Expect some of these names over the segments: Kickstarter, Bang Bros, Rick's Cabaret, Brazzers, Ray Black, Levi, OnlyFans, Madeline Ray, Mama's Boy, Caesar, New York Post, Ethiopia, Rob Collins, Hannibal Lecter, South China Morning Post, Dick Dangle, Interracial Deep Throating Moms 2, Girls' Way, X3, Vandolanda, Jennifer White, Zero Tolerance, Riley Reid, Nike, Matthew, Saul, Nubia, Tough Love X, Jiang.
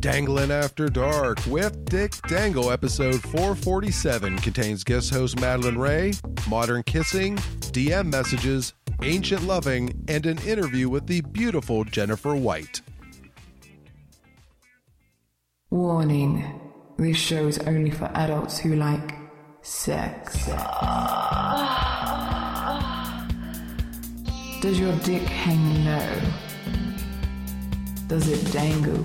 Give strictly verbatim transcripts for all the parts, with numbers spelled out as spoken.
Dangling After Dark with Dick Dangle, episode four forty-seven, contains guest host Madeline Ray, modern kissing, D M messages, ancient loving, and an interview with the beautiful Jennifer White. Warning, this show is only for adults who like sex. Does your dick hang low? Does it dangle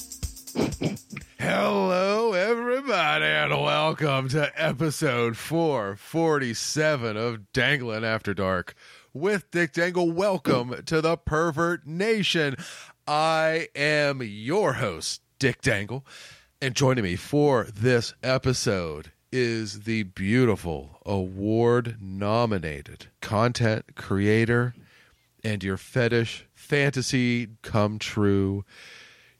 Hello, everybody, and welcome to episode four forty-seven of Dangling After Dark with Dick Dangle. Welcome to the Pervert Nation. I am your host, Dick Dangle, and joining me for this episode is the beautiful award-nominated content creator and your fetish fantasy come true.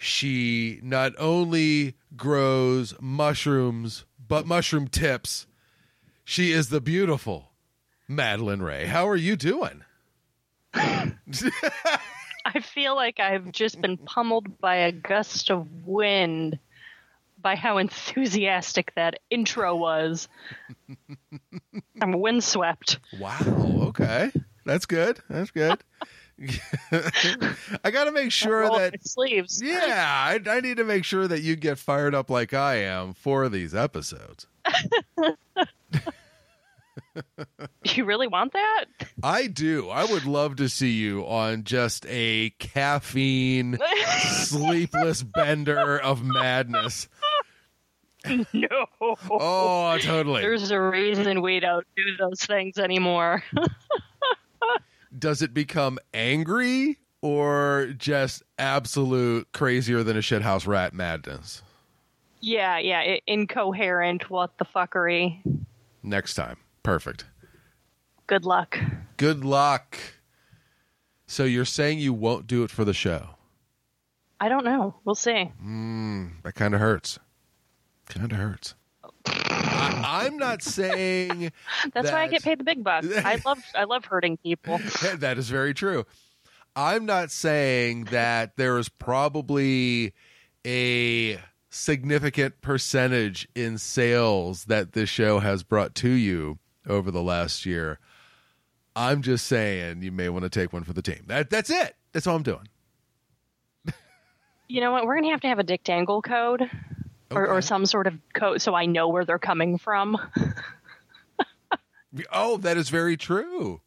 She not only grows mushrooms, but mushroom tips. She is the beautiful Madeline Ray. How are you doing? I feel like I've just been pummeled by a gust of wind by how enthusiastic that intro was. I'm windswept. Wow, okay. That's good. That's good. I got to make sure that sleeves. Yeah, I, I need to make sure that you get fired up like I am for these episodes. You really want that? I do. I would love to see you on just a caffeine sleepless bender of madness. No. Oh, totally. There's a reason we don't do those things anymore. Does it become angry or just absolute crazier than a shithouse rat madness? Yeah, yeah. It, incoherent, what the fuckery. Next time. Perfect. Good luck. Good luck. So you're saying you won't do it for the show? I don't know. We'll see. Mm, that kind of hurts. Kind of hurts. I, I'm not saying that's that, why I get paid the big bucks. I love I love hurting people. That is very true. I'm not saying that there is probably a significant percentage in sales that this show has brought to you over the last year. I'm just saying you may want to take one for the team. That that's it. That's all I'm doing. You know what? We're gonna have to have a Dick Dangle code. Okay. Or, or some sort of code so I know where they're coming from. Oh, that is very true.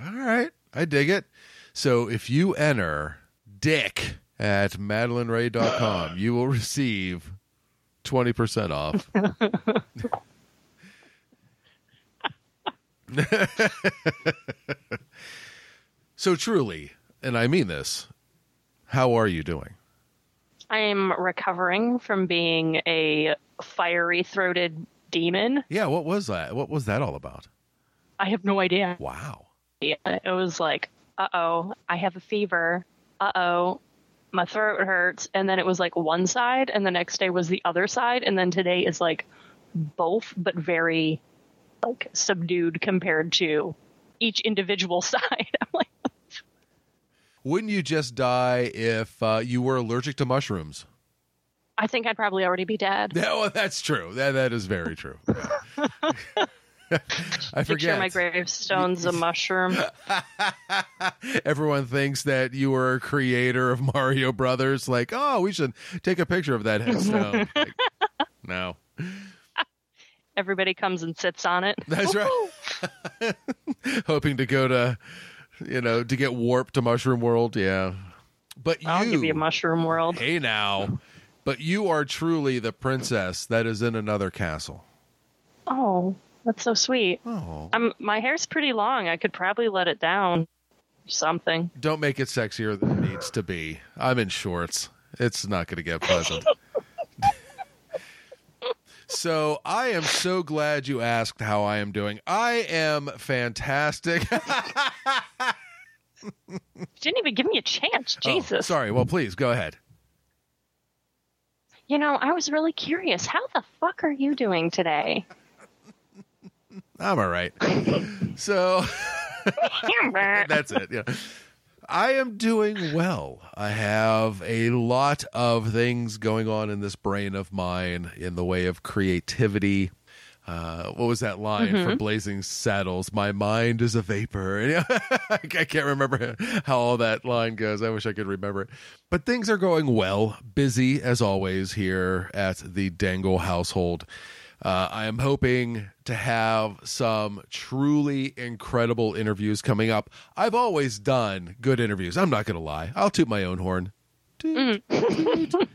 All right. I dig it. So if you enter Dick at Madeline Ray dot com, you will receive twenty percent off. So truly, and I mean this, how are you doing? I'm recovering from being a fiery-throated demon. Yeah, what was that? What was that all about? I have no idea. Wow. Yeah, it was like, uh-oh, I have a fever. Uh-oh, my throat hurts. And then it was like one side, and the next day was the other side. And then today is like both, but very like subdued compared to each individual side. I'm like, wouldn't you just die if uh, you were allergic to mushrooms? I think I'd probably already be dead. Yeah, well, that's true. That That is very true. I forget. Picture my gravestone's a mushroom. Everyone thinks that you were a creator of Mario Brothers. Like, oh, we should take a picture of that headstone. Like, no. Everybody comes and sits on it. That's right. Hoping to go to... You know, to get warped to Mushroom World, yeah. But you, I'll give you a Mushroom World. Hey now, but you are truly the princess that is in another castle. Oh, that's so sweet. Oh, I'm, my hair's pretty long. I could probably let it down. Something. Don't make it sexier than it needs to be. I'm in shorts. It's not going to get pleasant. So I am so glad you asked how I am doing. I am fantastic. You didn't even give me a chance. Jesus. Oh, sorry. Well, please go ahead. You know, I was really curious. How the fuck are you doing today? I'm all right. So that's it. Yeah. I am doing well. I have a lot of things going on in this brain of mine in the way of creativity. Uh, what was that line mm-hmm. for Blazing Saddles? My mind is a vapor. And I can't remember how all that line goes. I wish I could remember it. But things are going well. Busy, as always, here at the Dangle household. Uh, I am hoping to have some truly incredible interviews coming up. I've always done good interviews. I'm not going to lie. I'll toot my own horn. Toot, mm. toot.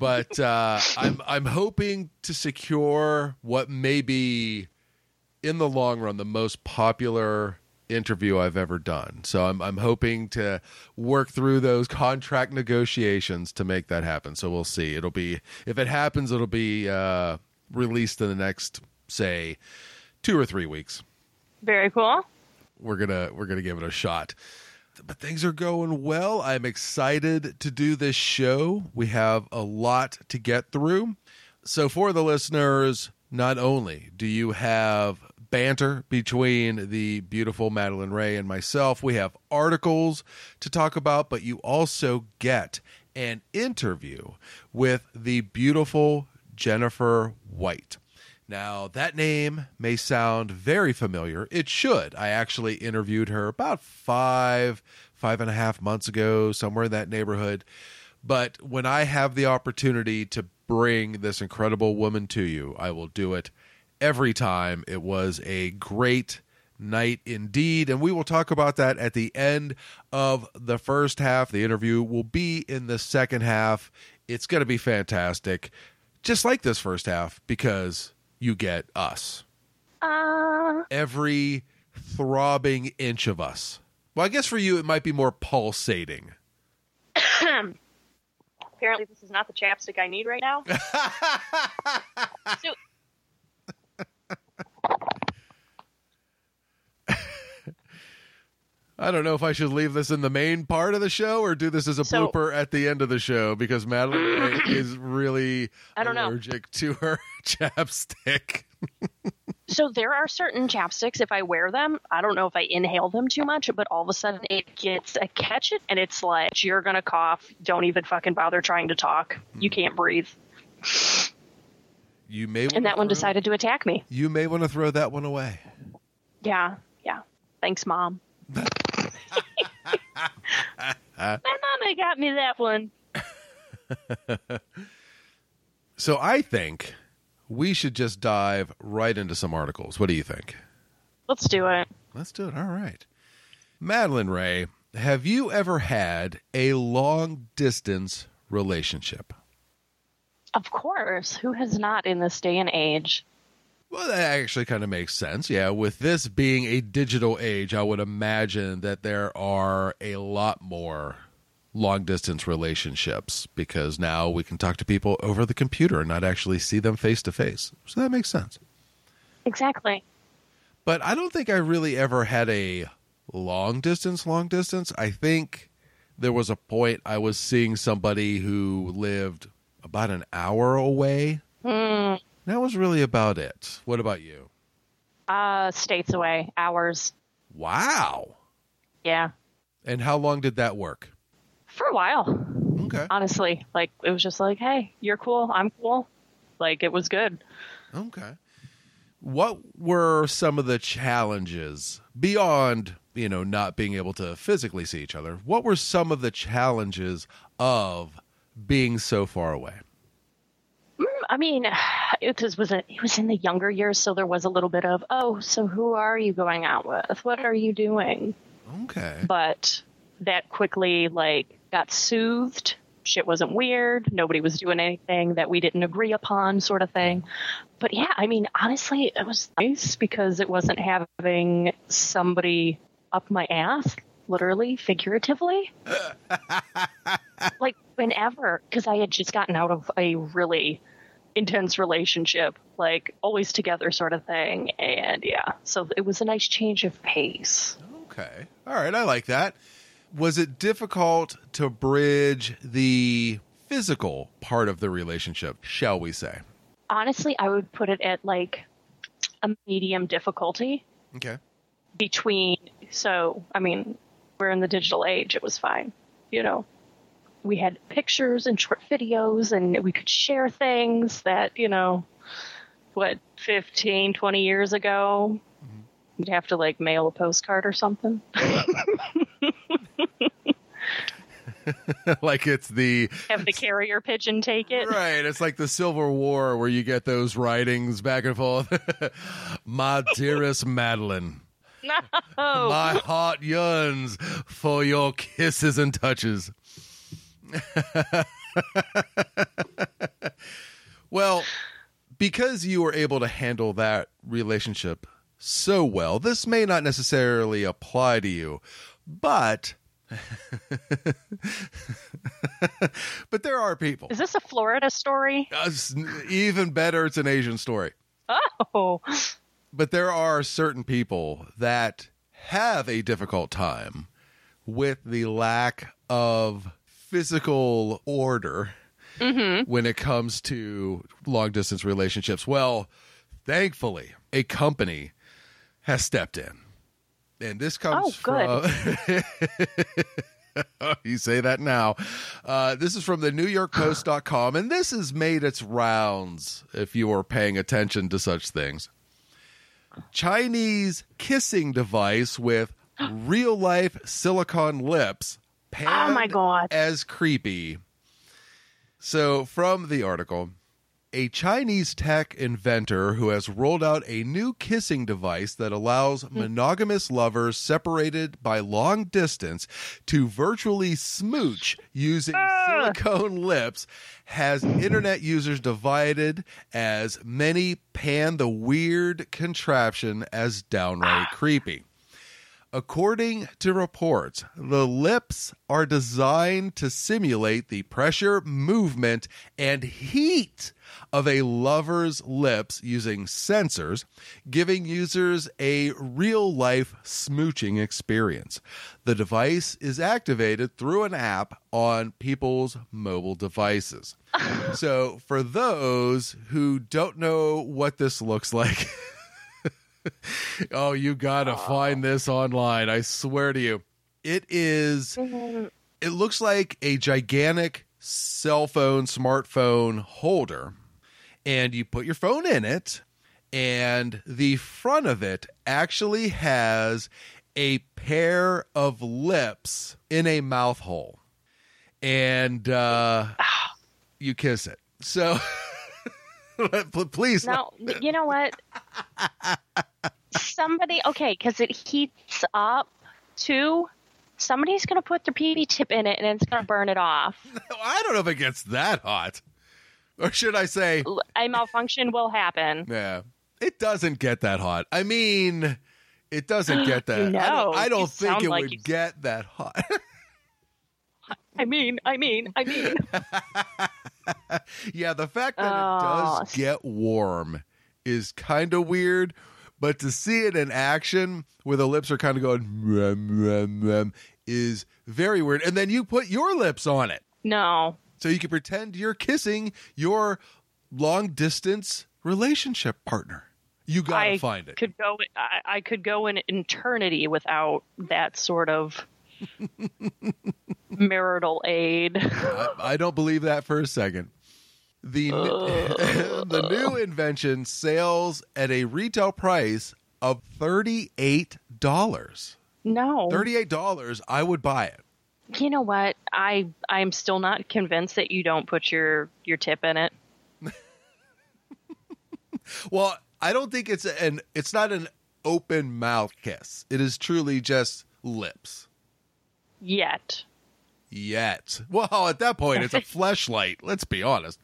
But uh, I'm I'm hoping to secure what may be, in the long run, the most popular interview I've ever done. So I'm I'm hoping to work through those contract negotiations to make that happen. So we'll see. It'll be if it happens, it'll be uh, released in the next, say, two or three weeks. Very cool. We're gonna we're gonna give it a shot. But things are going well. I'm excited to do this show. We have a lot to get through. So for the listeners, not only do you have banter between the beautiful Madeline Ray and myself, we have articles to talk about, but you also get an interview with the beautiful Jennifer White. Now, that name may sound very familiar. It should. I actually interviewed her about five, five and a half months ago, somewhere in that neighborhood. But when I have the opportunity to bring this incredible woman to you, I will do it every time. It was a great night indeed. And we will talk about that at the end of the first half. The interview will be in the second half. It's going to be fantastic, just like this first half, because you get us. Uh, Every throbbing inch of us. Well, I guess for you, it might be more pulsating. Apparently, this is not the chapstick I need right now. So, I don't know if I should leave this in the main part of the show or do this as a so, blooper at the end of the show, because Madeline is really allergic know. to her chapstick. So there are certain chapsticks, if I wear them, I don't know if I inhale them too much, but all of a sudden it gets, I catch it and it's like, you're going to cough. Don't even fucking bother trying to talk. You can't breathe. You may. And that throw, one decided to attack me. You may want to throw that one away. Yeah. Yeah. Thanks, Mom. My mama got me that one. So I think we should just dive right into some articles. What do you think? Let's do it. Let's do it. All right. Madeline Ray, have you ever had a long distance relationship? Of course. Who has not in this day and age? Well, that actually kind of makes sense. Yeah, with this being a digital age, I would imagine that there are a lot more long-distance relationships, because now we can talk to people over the computer and not actually see them face-to-face. So that makes sense. Exactly. But I don't think I really ever had a long-distance, long-distance. I think there was a point I was seeing somebody who lived about an hour away. Hmm. That was really about it. What about you? Uh, states away, hours. Wow. Yeah. And how long did that work? For a while. Okay. Honestly, like, it was just like, hey, you're cool, I'm cool. Like, it was good. Okay. What were some of the challenges beyond, you know, not being able to physically see each other? What were some of the challenges of being so far away? I mean, it was a, it was in the younger years, so there was a little bit of, oh, so who are you going out with? What are you doing? Okay. But that quickly, like, got soothed. Shit wasn't weird. Nobody was doing anything that we didn't agree upon, sort of thing. But, yeah, I mean, honestly, it was nice because it wasn't having somebody up my ass, literally, figuratively. Like, whenever, because I had just gotten out of a really intense relationship, like always together sort of thing. And yeah, so it was a nice change of pace. Okay. All right. I like that. Was it difficult to bridge the physical part of the relationship, shall we say? Honestly, I would put it at like a medium difficulty. Okay. Between, so, I mean, we're in the digital age. It was fine. You know, we had pictures and short videos and we could share things that, you know, what, fifteen, twenty years ago, mm-hmm. you'd have to like mail a postcard or something. Like it's the have the carrier pigeon take it, right? It's like the Civil War where you get those writings back and forth. My dearest Madeline, no, my heart yearns for your kisses and touches. Well, because you were able to handle that relationship so well, this may not necessarily apply to you, but. But there are people. Is this a Florida story? Uh, even better, it's an Asian story. Oh. But there are certain people that have a difficult time with the lack of physical order mm-hmm. when it comes to long distance relationships. Well, thankfully, a company has stepped in. And this comes oh, good. from, you say that now, uh, this is from the New York Post dot com, and this has made its rounds if you are paying attention to such things. Chinese kissing device with real-life silicone lips panned oh my God. as creepy. So from the article, a Chinese tech inventor who has rolled out a new kissing device that allows monogamous lovers separated by long distance to virtually smooch using ah! silicone lips has internet users divided as many pan the weird contraption as downright ah. creepy. According to reports, the lips are designed to simulate the pressure, movement, and heat of a lover's lips using sensors, giving users a real-life smooching experience. The device is activated through an app on people's mobile devices. So for those who don't know what this looks like... Oh, you gotta Aww. find this online. I swear to you. It is, it looks like a gigantic cell phone, smartphone holder. And you put your phone in it, and the front of it actually has a pair of lips in a mouth hole. And uh, you kiss it. So... Please. No, you know what? Somebody, okay, because it heats up too. Somebody's going to put their pee pee tip in it and it's going to burn it off. No, I don't know if it gets that hot. Or should I say, a malfunction will happen. Yeah. It doesn't get that hot. I mean, it doesn't get that. No, I don't, I don't think it like would you... get that hot. I mean, I mean, I mean. Yeah, the fact that oh. it does get warm is kind of weird, but to see it in action where the lips are kind of going rum, rum, rum, is very weird. And then you put your lips on it. No. So you can pretend you're kissing your long-distance relationship partner. You got to find it. Could go, I, I could go an eternity without that sort of... marital aid. I, I don't believe that for a second. The uh, the new invention sells at a retail price of thirty-eight dollars. No. thirty-eight dollars, I would buy it. You know what? I I'm still not convinced that you don't put your your tip in it. Well, I don't think it's an it's not an open mouth kiss. It is truly just lips. Yet. Yet. Well, at that point, it's a fleshlight. Let's be honest.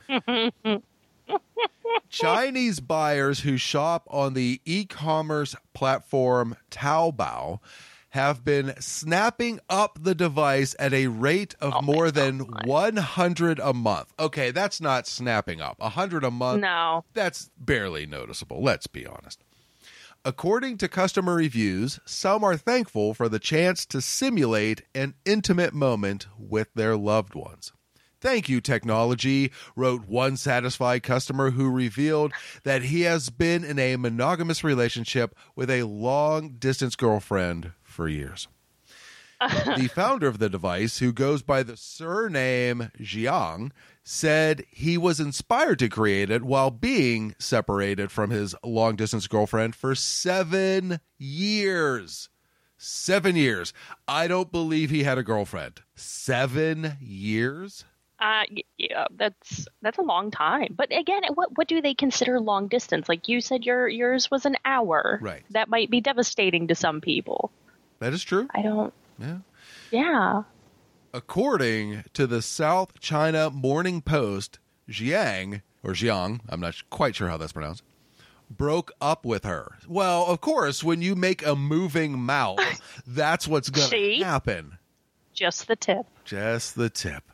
Chinese buyers who shop on the e-commerce platform Taobao have been snapping up the device at a rate of oh more than God. one hundred a month. Okay, that's not snapping up. one hundred a month? No. That's barely noticeable, let's be honest. According to customer reviews, some are thankful for the chance to simulate an intimate moment with their loved ones. Thank you, technology, wrote one satisfied customer who revealed that he has been in a monogamous relationship with a long-distance girlfriend for years. The founder of the device, who goes by the surname Jiang, said he was inspired to create it while being separated from his long-distance girlfriend for seven years. Seven years. I don't believe he had a girlfriend. Seven years? Uh, yeah, that's that's a long time. But again, what what do they consider long distance? Like you said, your yours was an hour. Right. That might be devastating to some people. That is true. I don't. Yeah. Yeah. According to the South China Morning Post, Jiang, or Jiang, I'm not quite sure how that's pronounced, broke up with her. Well, of course, when you make a moving mouth, that's what's going to happen. Just the tip. Just the tip.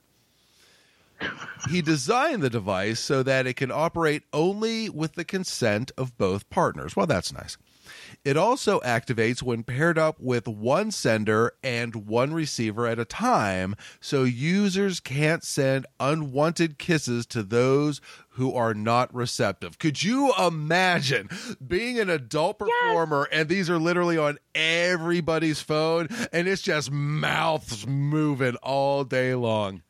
He designed the device so that it can operate only with the consent of both partners. Well, that's nice. It also activates when paired up with one sender and one receiver at a time, so users can't send unwanted kisses to those who are not receptive. Could you imagine being an adult performer yes. and these are literally on everybody's phone and it's just mouths moving all day long?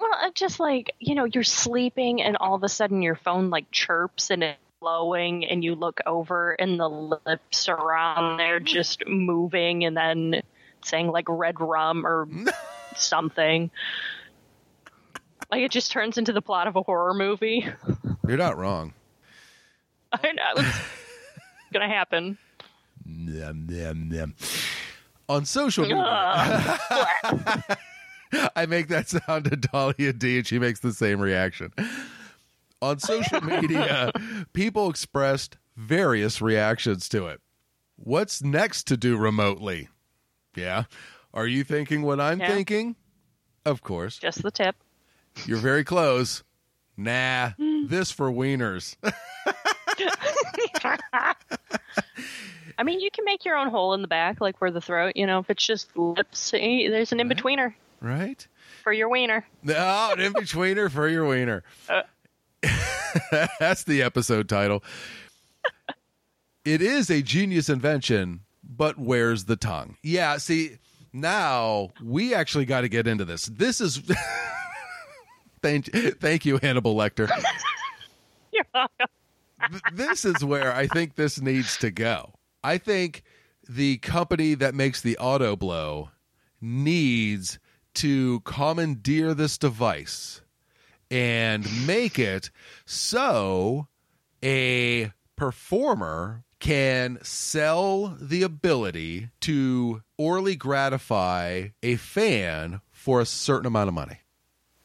Well, just like, you know, you're sleeping and all of a sudden your phone like chirps and it glowing and you look over and the lips are on there just moving and then saying like red rum or something. Like it just turns into the plot of a horror movie. You're not wrong. I know. It's going to happen. Nom, nom, nom. On social media. Uh, I make that sound to Dahlia D and she makes the same reaction. On social media, people expressed various reactions to it. What's next to do remotely? Yeah. Are you thinking what I'm yeah. thinking? Of course. Just the tip. You're very close. Nah, this for wieners. I mean, you can make your own hole in the back, like where the throat, you know, if it's just lips, there's an in-betweener. Right? For your wiener. No, an in-betweener for your wiener. Uh, That's the episode title. It is a genius invention, but where's the tongue? Yeah, see, now we actually got to get into this. This is... thank, thank you, Hannibal Lecter. You're welcome. This is where I think this needs to go. I think the company that makes the auto blow needs to commandeer this device and make it so a performer can sell the ability to orally gratify a fan for a certain amount of money.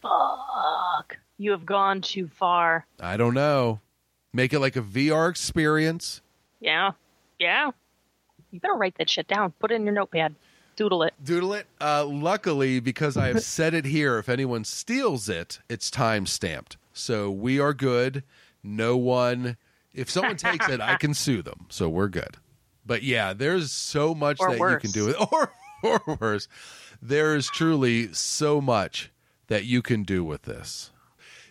Fuck. You have gone too far. I don't know. Make it like a V R experience. Yeah. Yeah. You better write that shit down. Put it in your notepad. Doodle it. Doodle it. Uh, luckily, because I have said it here, if anyone steals it, it's time stamped. So we are good. No one, if someone takes it, I can sue them. So we're good. But yeah, there's so much or that worse. you can do with or, or worse. There is truly so much that you can do with this.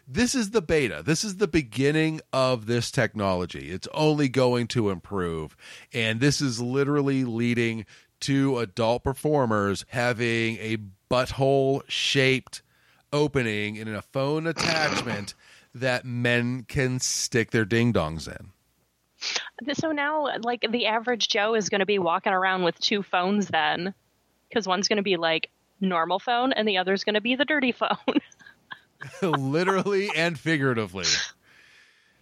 This is the beta. This is the beginning of this technology. It's only going to improve. And this is literally leading to adult performers having a butthole-shaped opening in a phone attachment that men can stick their ding-dongs in. So now, like, the average Joe is going to be walking around with two phones then, because one's going to be, like, normal phone, and the other's going to be the dirty phone. Literally and figuratively.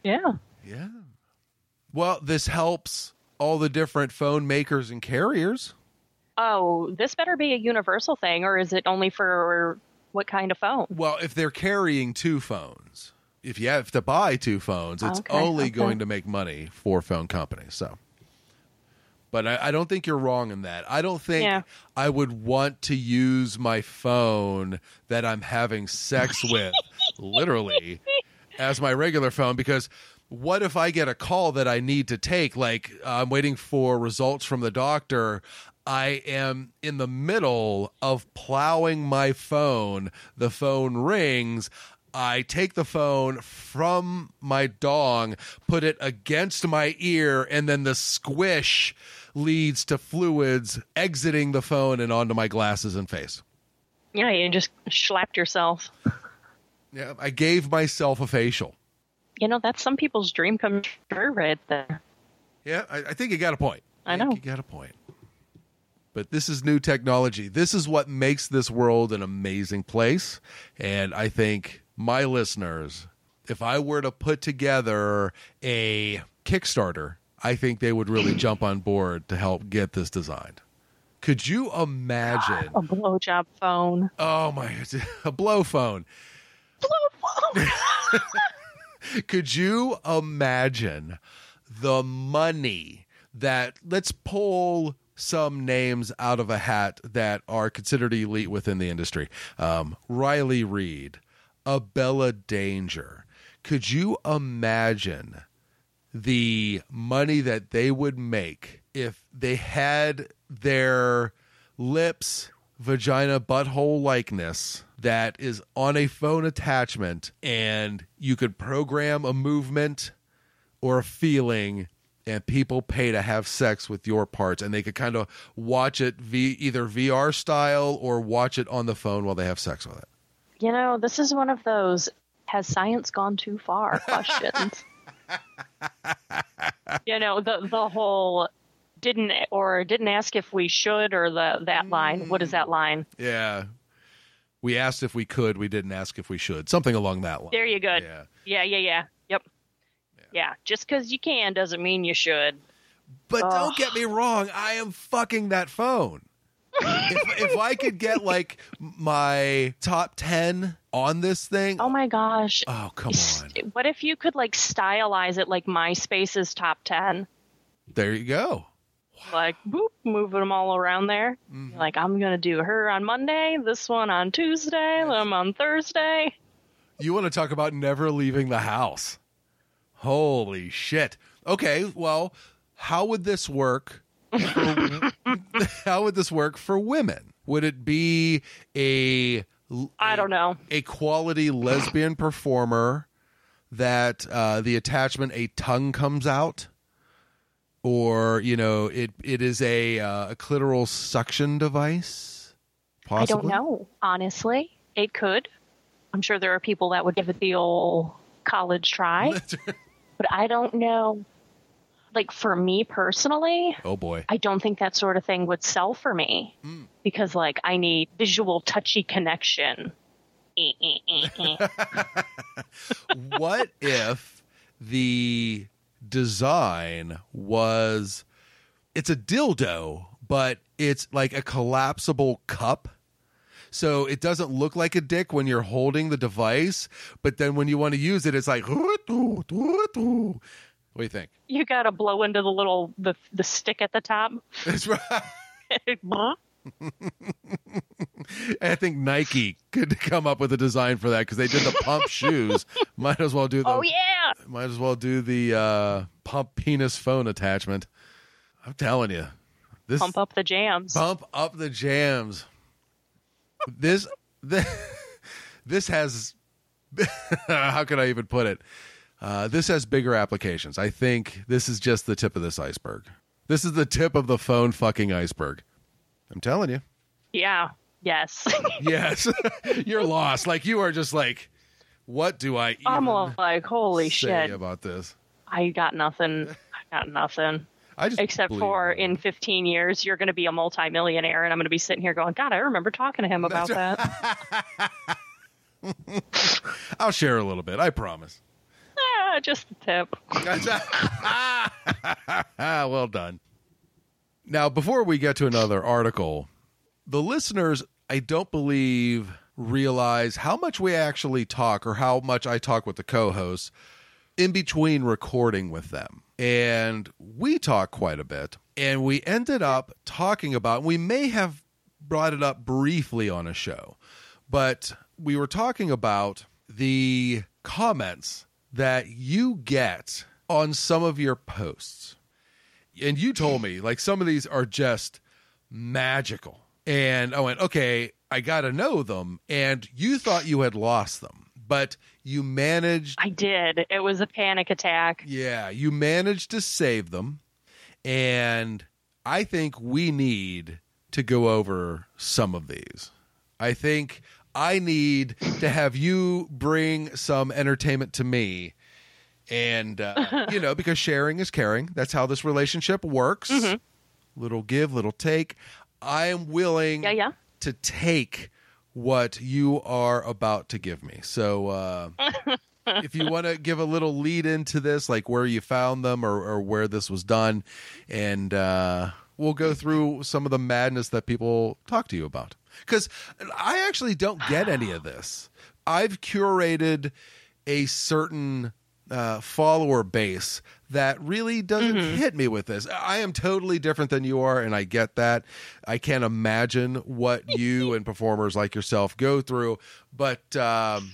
Yeah. Yeah. Well, this helps all the different phone makers and carriers. Oh, this better be a universal thing, or is it only for what kind of phone? Well, if they're carrying two phones, if you have to buy two phones, it's okay, only okay. going to make money for phone companies. So, But I, I don't think you're wrong in that. I don't think yeah. I would want to use my phone that I'm having sex with, literally, as my regular phone, because what if I get a call that I need to take? Like, uh, I'm waiting for results from the doctor. I am in the middle of plowing my phone. The phone rings. I take the phone from my dong, put it against my ear, and then the squish leads to fluids exiting the phone and onto my glasses and face. Yeah, you just slapped yourself. Yeah, I gave myself a facial. You know, that's some people's dream come true right there. Yeah, I, I think you got a point. I, I know. You got a point. But this is new technology. This is what makes this world an amazing place. And I think my listeners, if I were to put together a Kickstarter, I think they would really jump on board to help get this designed. Could you imagine? A blowjob phone. Oh, my. A blow phone. Blow phone. Could you imagine the money that, let's pull some names out of a hat that are considered elite within the industry. Um, Riley Reid, Abella Danger. Could you imagine the money that they would make if they had their lips, vagina, butthole likeness that is on a phone attachment, and you could program a movement or a feeling, and people pay to have sex with your parts, and they could kind of watch it v- either V R style or watch it on the phone while they have sex with it? You know, this is one of those has science gone too far questions. You know, the the whole didn't or didn't ask if we should, or the that line. What is that line? Yeah. We asked if we could. We didn't ask if we should. Something along that line. There you go. Yeah, yeah, yeah. yeah. Yep. Yeah. yeah. Just because you can doesn't mean you should. But oh. Don't get me wrong. I am fucking that phone. if, if I could get, like, my top ten on this thing. Oh, my gosh. Oh, come on. What if you could, like, stylize it like MySpace's top ten? There you go. Like, boop, moving them all around there. Mm-hmm. Like, I'm going to do her on Monday, this one on Tuesday, yes. them on Thursday. You want to talk about never leaving the house. Holy shit. Okay, well, how would this work? For, how would this work for women? Would it be a... I don't know. A, a quality lesbian performer that uh, the attachment, a tongue comes out? Or, you know, it it is a, uh, a clitoral suction device, possibly? I don't know, honestly. It could. I'm sure there are people that would give it the old college try. But I don't know. Like, for me personally, oh boy, I don't think that sort of thing would sell for me. Mm. Because, like, I need visual, touchy connection. What if the... design was it's a dildo, but it's like a collapsible cup, so it doesn't look like a dick when you're holding the device, but then when you want to use it, it's like, what do you think? You gotta blow into the little the the stick at the top. That's right. I think Nike could come up with a design for that, because they did the pump shoes. Might as well do the. Oh yeah. Might as well do the uh, pump penis phone attachment. I'm telling you, this pump up the jams. Pump up the jams. This this, this has. How could I even put it? Uh, this has bigger applications. I think this is just the tip of this iceberg. This is the tip of the phone fucking iceberg. I'm telling you. Yeah. Yes. Yes. You're lost. Like, you are just like, what do I even I'm like, holy say shit about this? I got nothing. I got nothing. I just Except for it. In fifteen years, you're going to be a multimillionaire, and I'm going to be sitting here going, God, I remember talking to him about That's that. I'll share a little bit. I promise. Ah, just the tip. Well done. Now, before we get to another article, the listeners, I don't believe, realize how much we actually talk, or how much I talk with the co-hosts in between recording with them. and we talked quite a bit, and we ended up talking about, we may have brought it up briefly on a show, but we were talking about the comments that you get on some of your posts. And you told me, like, some of these are just magical. And I went, okay, I got to know them. And you thought you had lost them, but you managed. I did. It was a panic attack. Yeah. You managed to save them. And I think we need to go over some of these. I think I need to have you bring some entertainment to me. And, uh, you know, because sharing is caring. That's how this relationship works. Mm-hmm. Little give, little take. I am willing yeah, yeah. to take what you are about to give me. So uh, if you want to give a little lead into this, like where you found them or, or where this was done, and uh, we'll go through some of the madness that people talk to you about. Because I actually don't get any of this. I've curated a certain uh, follower base that really doesn't mm-hmm. hit me with this. I am totally different than you are, and I get that. I can't imagine what you and performers like yourself go through, but um,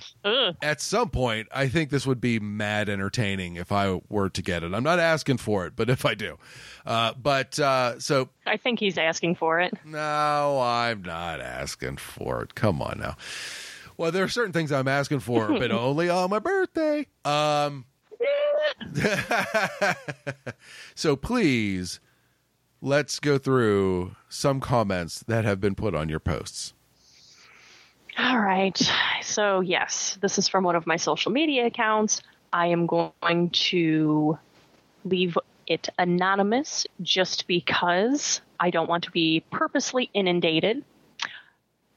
at some point, I think this would be mad entertaining if I were to get it. I'm not asking for it, but if I do. Uh, but uh, so... I think he's asking for it. No, I'm not asking for it. Come on now. Well, there are certain things I'm asking for, but only on my birthday. Um... So please, let's go through some comments that have been put on your posts. All right. So yes, this is from one of my social media accounts. I am going to leave it anonymous just because I don't want to be purposely inundated.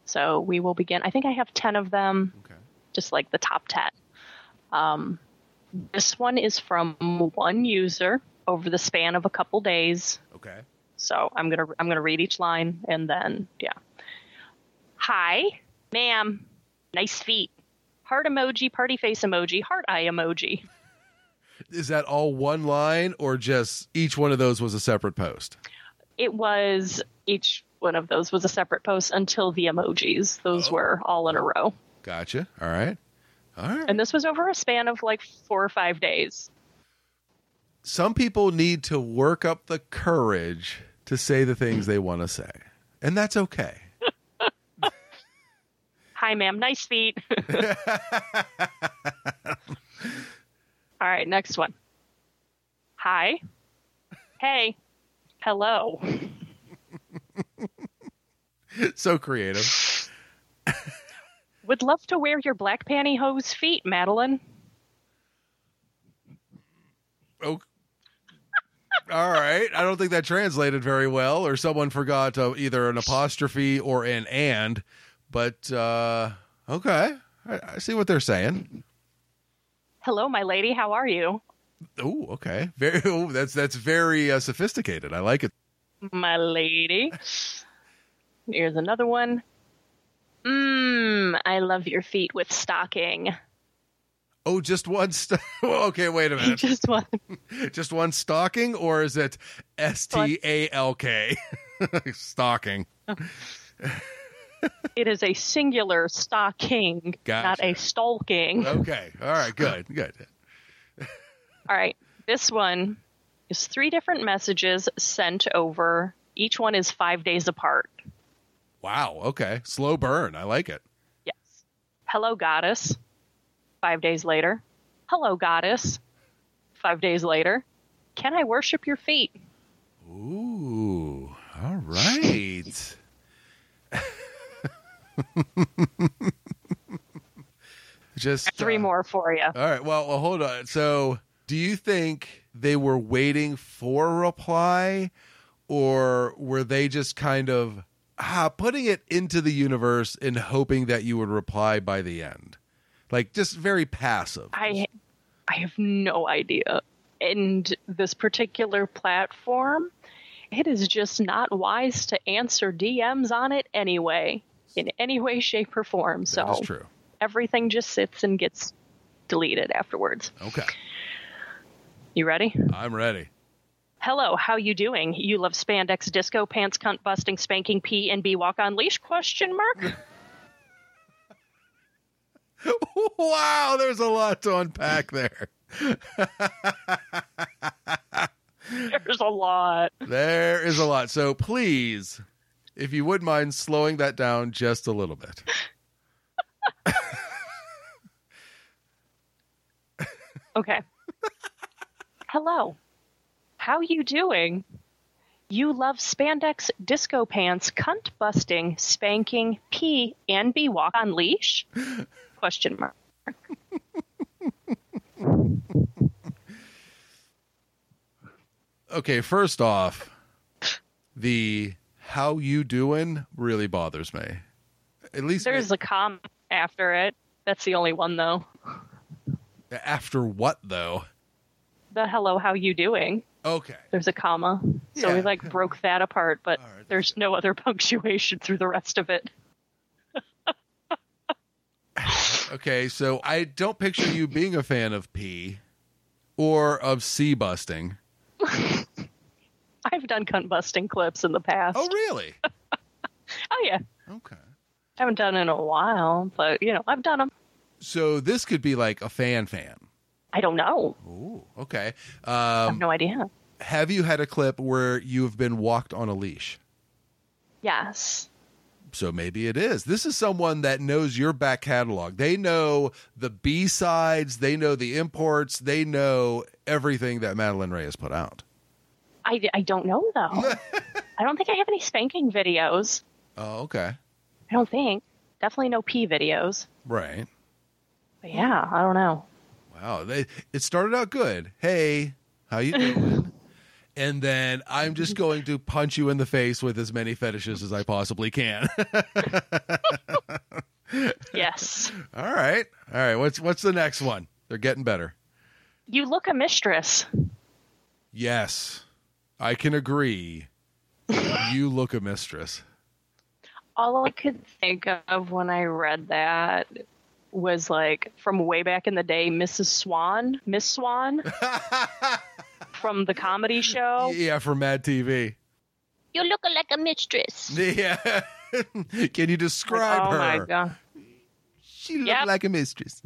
So we will begin. I think I have ten of them, okay. Just like the top ten. Um, This one is from one user over the span of a couple days. Okay. So I'm going to I'm going to read each line and then, yeah. Hi, ma'am. Nice feet. Heart emoji, party face emoji, heart eye emoji. Is that all one line or just each one of those was a separate post? It was each one of those was a separate post until the emojis. Those oh. were all in a row. Gotcha. All right. All right. And this was over a span of like four or five days. Some people need to work up the courage to say the things they want to say. And that's okay. Hi, ma'am. Nice feet. All right. Next one. Hi. Hey. Hello. So creative. Would love to wear your black pantyhose feet, Madeline. Oh, all right. I don't think that translated very well, or someone forgot uh, either an apostrophe or an and. But uh, okay, I, I see what they're saying. Hello, my lady. How are you? Oh, okay. Very. Ooh, that's that's very uh, sophisticated. I like it. My lady. Here's another one. Mmm, I love your feet with stocking. Oh, just one st- Okay, wait a minute. Just one. Just one stocking, or is it S T A L K? Stocking. It is a singular stocking, gotcha. Not a stalking. Okay, all right, good, good. All right, this one is three different messages sent over. Each one is five days apart. Wow. Okay. Slow burn. I like it. Yes. Hello, goddess. Five days later. Hello, goddess. Five days later. Can I worship your feet? Ooh. All right. Just uh, three more for you. All right. Well, well, hold on. So do you think they were waiting for a reply, or were they just kind of... Ah, putting it into the universe and hoping that you would reply by the end? Like, just very passive. I I have no idea. And this particular platform, it is just not wise to answer D Ms on it anyway, in any way, shape, or form. So that's true. Everything just sits and gets deleted afterwards. Okay. You ready? I'm ready. Hello, how you doing? You love spandex disco, pants, cunt busting, spanking, pee, and be walk on leash? Question mark. Wow, there's a lot to unpack there. There's a lot. There is a lot. So please, if you would mind slowing that down just a little bit. Okay. Hello. How you doing? You love spandex, disco pants, cunt busting, spanking, pee, and be walk on leash? Question mark. Okay, first off, the how you doing really bothers me. At least there's it, a comma after it. That's the only one, though. After what, though? The hello, how you doing? Okay. There's a comma. So yeah. We, like, broke that apart, but right, there's good. No other punctuation through the rest of it. Okay, so I don't picture you being a fan of pee or of C busting. I've done cunt busting clips in the past. Oh, really? Oh, yeah. Okay. I haven't done it in a while, but, you know, I've done them. So this could be like a fan fan. I don't know. Ooh, okay. Um, I have no idea. Have you had a clip where you've been walked on a leash? Yes. So maybe it is. This is someone that knows your back catalog. They know the B-sides. They know the imports. They know everything that Madeline Ray has put out. I, I don't know, though. I don't think I have any spanking videos. Oh, okay. I don't think. Definitely no pee videos. Right. But yeah, I don't know. Wow. They, it started out good. Hey, how you doing? And then I'm just going to punch you in the face with as many fetishes as I possibly can. Yes. All right. All right. What's what's the next one? They're getting better. You look a mistress. Yes. I can agree. You look a mistress. All I could think of when I read that was, like, from way back in the day, Missus Swan. Miss Swan. From the comedy show. Yeah, from Mad T V. You look like a mistress. Yeah. Can you describe like, oh her? Oh, my God. She looked yep. like a mistress.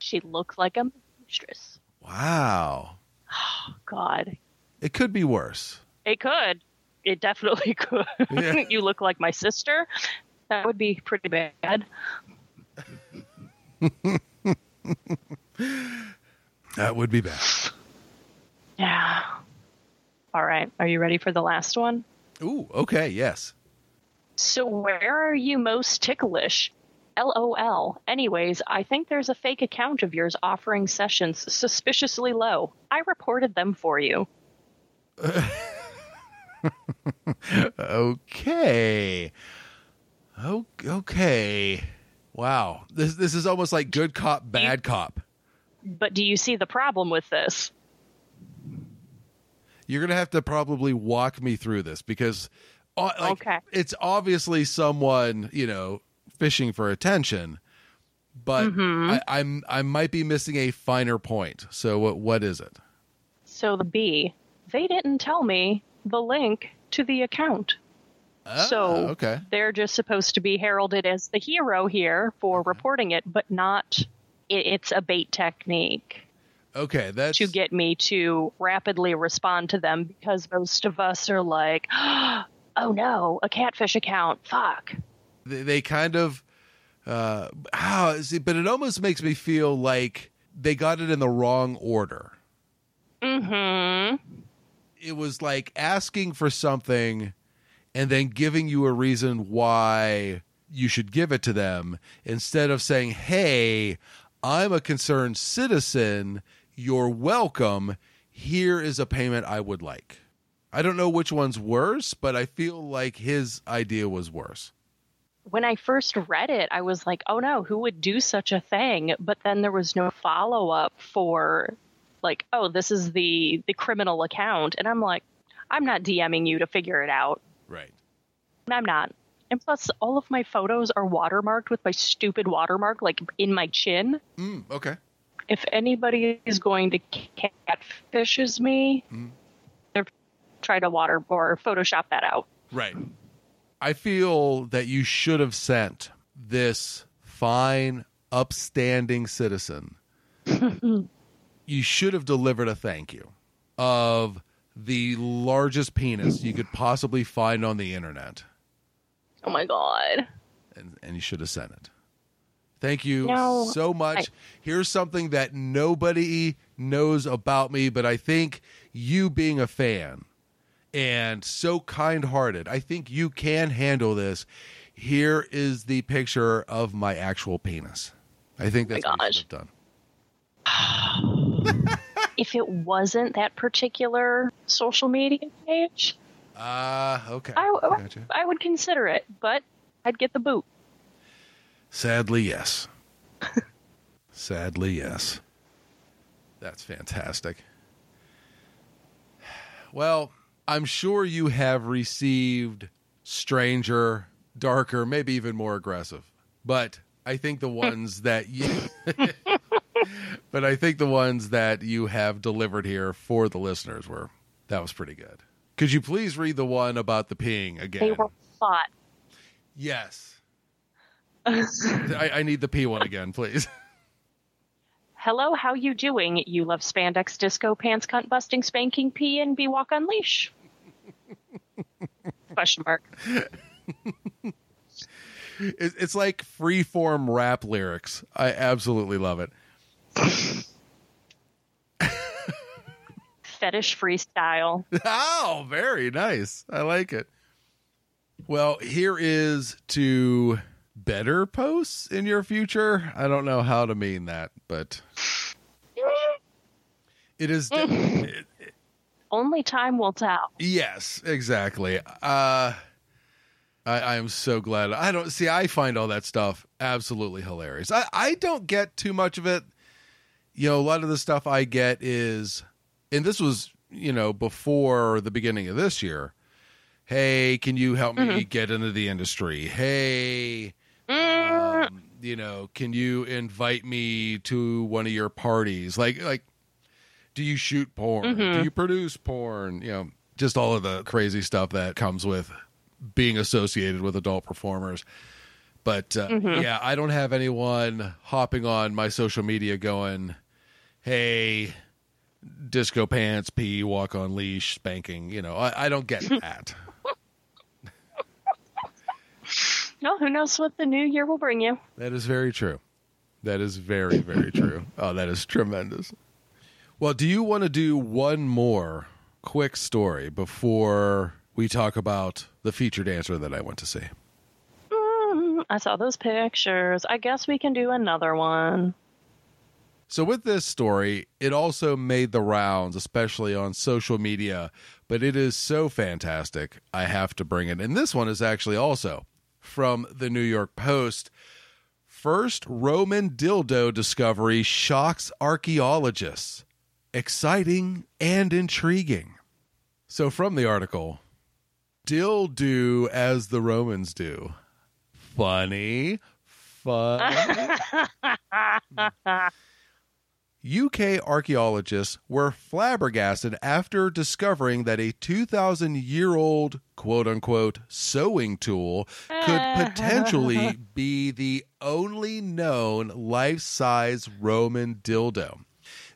She looked like a mistress. Wow. Oh, God. It could be worse. It could. It definitely could. Yeah. You look like my sister. That would be pretty bad. That would be bad. Yeah. All right. Are you ready for the last one? Ooh, okay. Yes. So where are you most ticklish? L O L. Anyways, I think there's a fake account of yours offering sessions suspiciously low. I reported them for you. Okay. Oh, okay. Wow. This this is almost like good cop, bad cop. But do you see the problem with this? You're going to have to probably walk me through this because like, okay. It's obviously someone, you know, fishing for attention, but mm-hmm. I, I'm, I might be missing a finer point. So what, what is it? So the B, they didn't tell me the link to the account. Ah, so okay. They're just supposed to be heralded as the hero here for okay. reporting it, but not it, it's a bait technique. Okay, that's to get me to rapidly respond to them because most of us are like, oh no, a catfish account. Fuck. They, they kind of, uh, how is it? But it almost makes me feel like they got it in the wrong order. Mm-hmm. It was like asking for something and then giving you a reason why you should give it to them instead of saying, hey, I'm a concerned citizen. You're welcome. Here is a payment I would like. I don't know which one's worse, but I feel like his idea was worse. When I first read it, I was like, oh no, who would do such a thing? But then there was no follow-up for like, oh, this is the, the criminal account. And I'm like, I'm not DMing you to figure it out. Right. And I'm not. And plus, all of my photos are watermarked with my stupid watermark, like in my chin. Mm, okay. if anybody is going to catfishes me, mm-hmm. they're trying to water or Photoshop that out. Right. I feel that you should have sent this fine, upstanding citizen. You should have delivered a thank you of the largest penis you could possibly find on the internet. Oh my God. And, and you should have sent it. Thank you no, so much. I, Here's something that nobody knows about me, but I think you being a fan and so kind-hearted, I think you can handle this. Here is the picture of my actual penis. I think that's what you should have done. If it wasn't that particular social media page, uh, okay. I, gotcha. I would consider it, but I'd get the boot. Sadly, yes. Sadly, yes. That's fantastic. Well, I'm sure you have received stranger, darker, maybe even more aggressive. But I think the ones that you But I think the ones that you have delivered here for the listeners were that was pretty good. Could you please read the one about the peeing again? They were hot. Yes. I, I need the P one again, please. Hello, how you doing? You love spandex, disco, pants, cunt, busting, spanking, pee, and be walk on leash. Question mark. It's like free-form rap lyrics. I absolutely love it. Fetish freestyle. Oh, very nice. I like it. Well, here is to... better posts in your future. I don't know how to mean that, but it is de- it, it, only time will tell. Yes, exactly. Uh, I, I am so glad. I don't see. I find all that stuff absolutely hilarious. I, I don't get too much of it. You know, a lot of the stuff I get is, and this was, you know, before the beginning of this year. Hey, can you help me mm-hmm. get into the industry? Hey. Um, you know, can you invite me to one of your parties? Like, like, do you shoot porn? Mm-hmm. Do you produce porn? You know, just all of the crazy stuff that comes with being associated with adult performers. But uh, mm-hmm. yeah, I don't have anyone hopping on my social media going, hey, disco pants, pee, walk on leash, spanking. You know, I, I don't get that. No, who knows what the new year will bring you. That is very true. That is very, very true. Oh, that is tremendous. Well, do you want to do one more quick story before we talk about the featured dancer that I went to see? Mm, I saw those pictures. I guess we can do another one. So with this story, it also made the rounds, especially on social media, but it is so fantastic, I have to bring it. And this one is actually also from the New York Post. First Roman dildo discovery shocks archaeologists. Exciting and intriguing. So from the article, dildo as the Romans do. Funny. Funny. U K archaeologists were flabbergasted after discovering that a two thousand year old, quote-unquote, sewing tool could potentially be the only known life-size Roman dildo.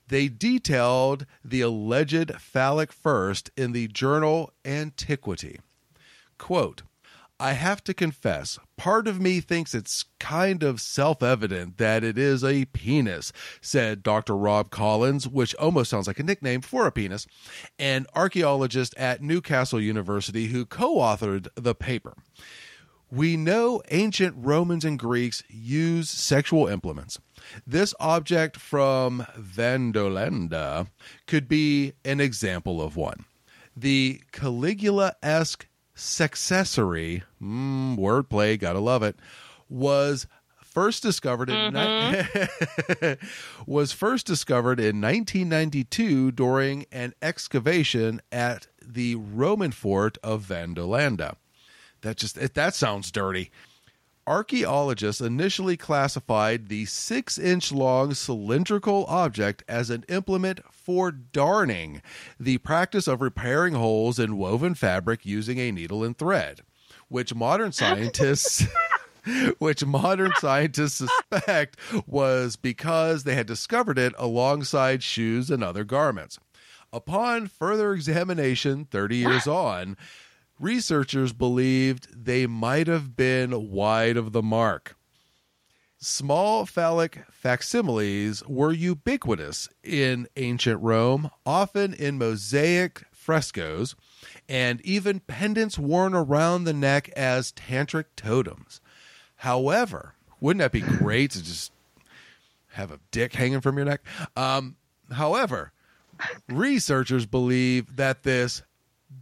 They detailed the alleged phallic first in the journal Antiquity. Quote, I have to confess, part of me thinks it's kind of self-evident that it is a penis, said Doctor Rob Collins, which almost sounds like a nickname for a penis, an archaeologist at Newcastle University who co-authored the paper. We know ancient Romans and Greeks used sexual implements. This object from Vandolanda could be an example of one. The Caligula-esque Sexessory, mm, wordplay, gotta love it, was first discovered in mm-hmm. ni- was first discovered in nineteen ninety-two during an excavation at the Roman fort of Vandolanda. That just it, that sounds dirty. archaeologists initially classified the six-inch-long cylindrical object as an implement for darning, the practice of repairing holes in woven fabric using a needle and thread, which modern scientists... which modern scientists suspect was because they had discovered it alongside shoes and other garments. Upon further examination, thirty years on, researchers believed they might have been wide of the mark. Small phallic facsimiles were ubiquitous in ancient Rome, often in mosaic frescoes, and even pendants worn around the neck as tantric totems. However, wouldn't that be great to just have a dick hanging from your neck? Um, however, researchers believe that this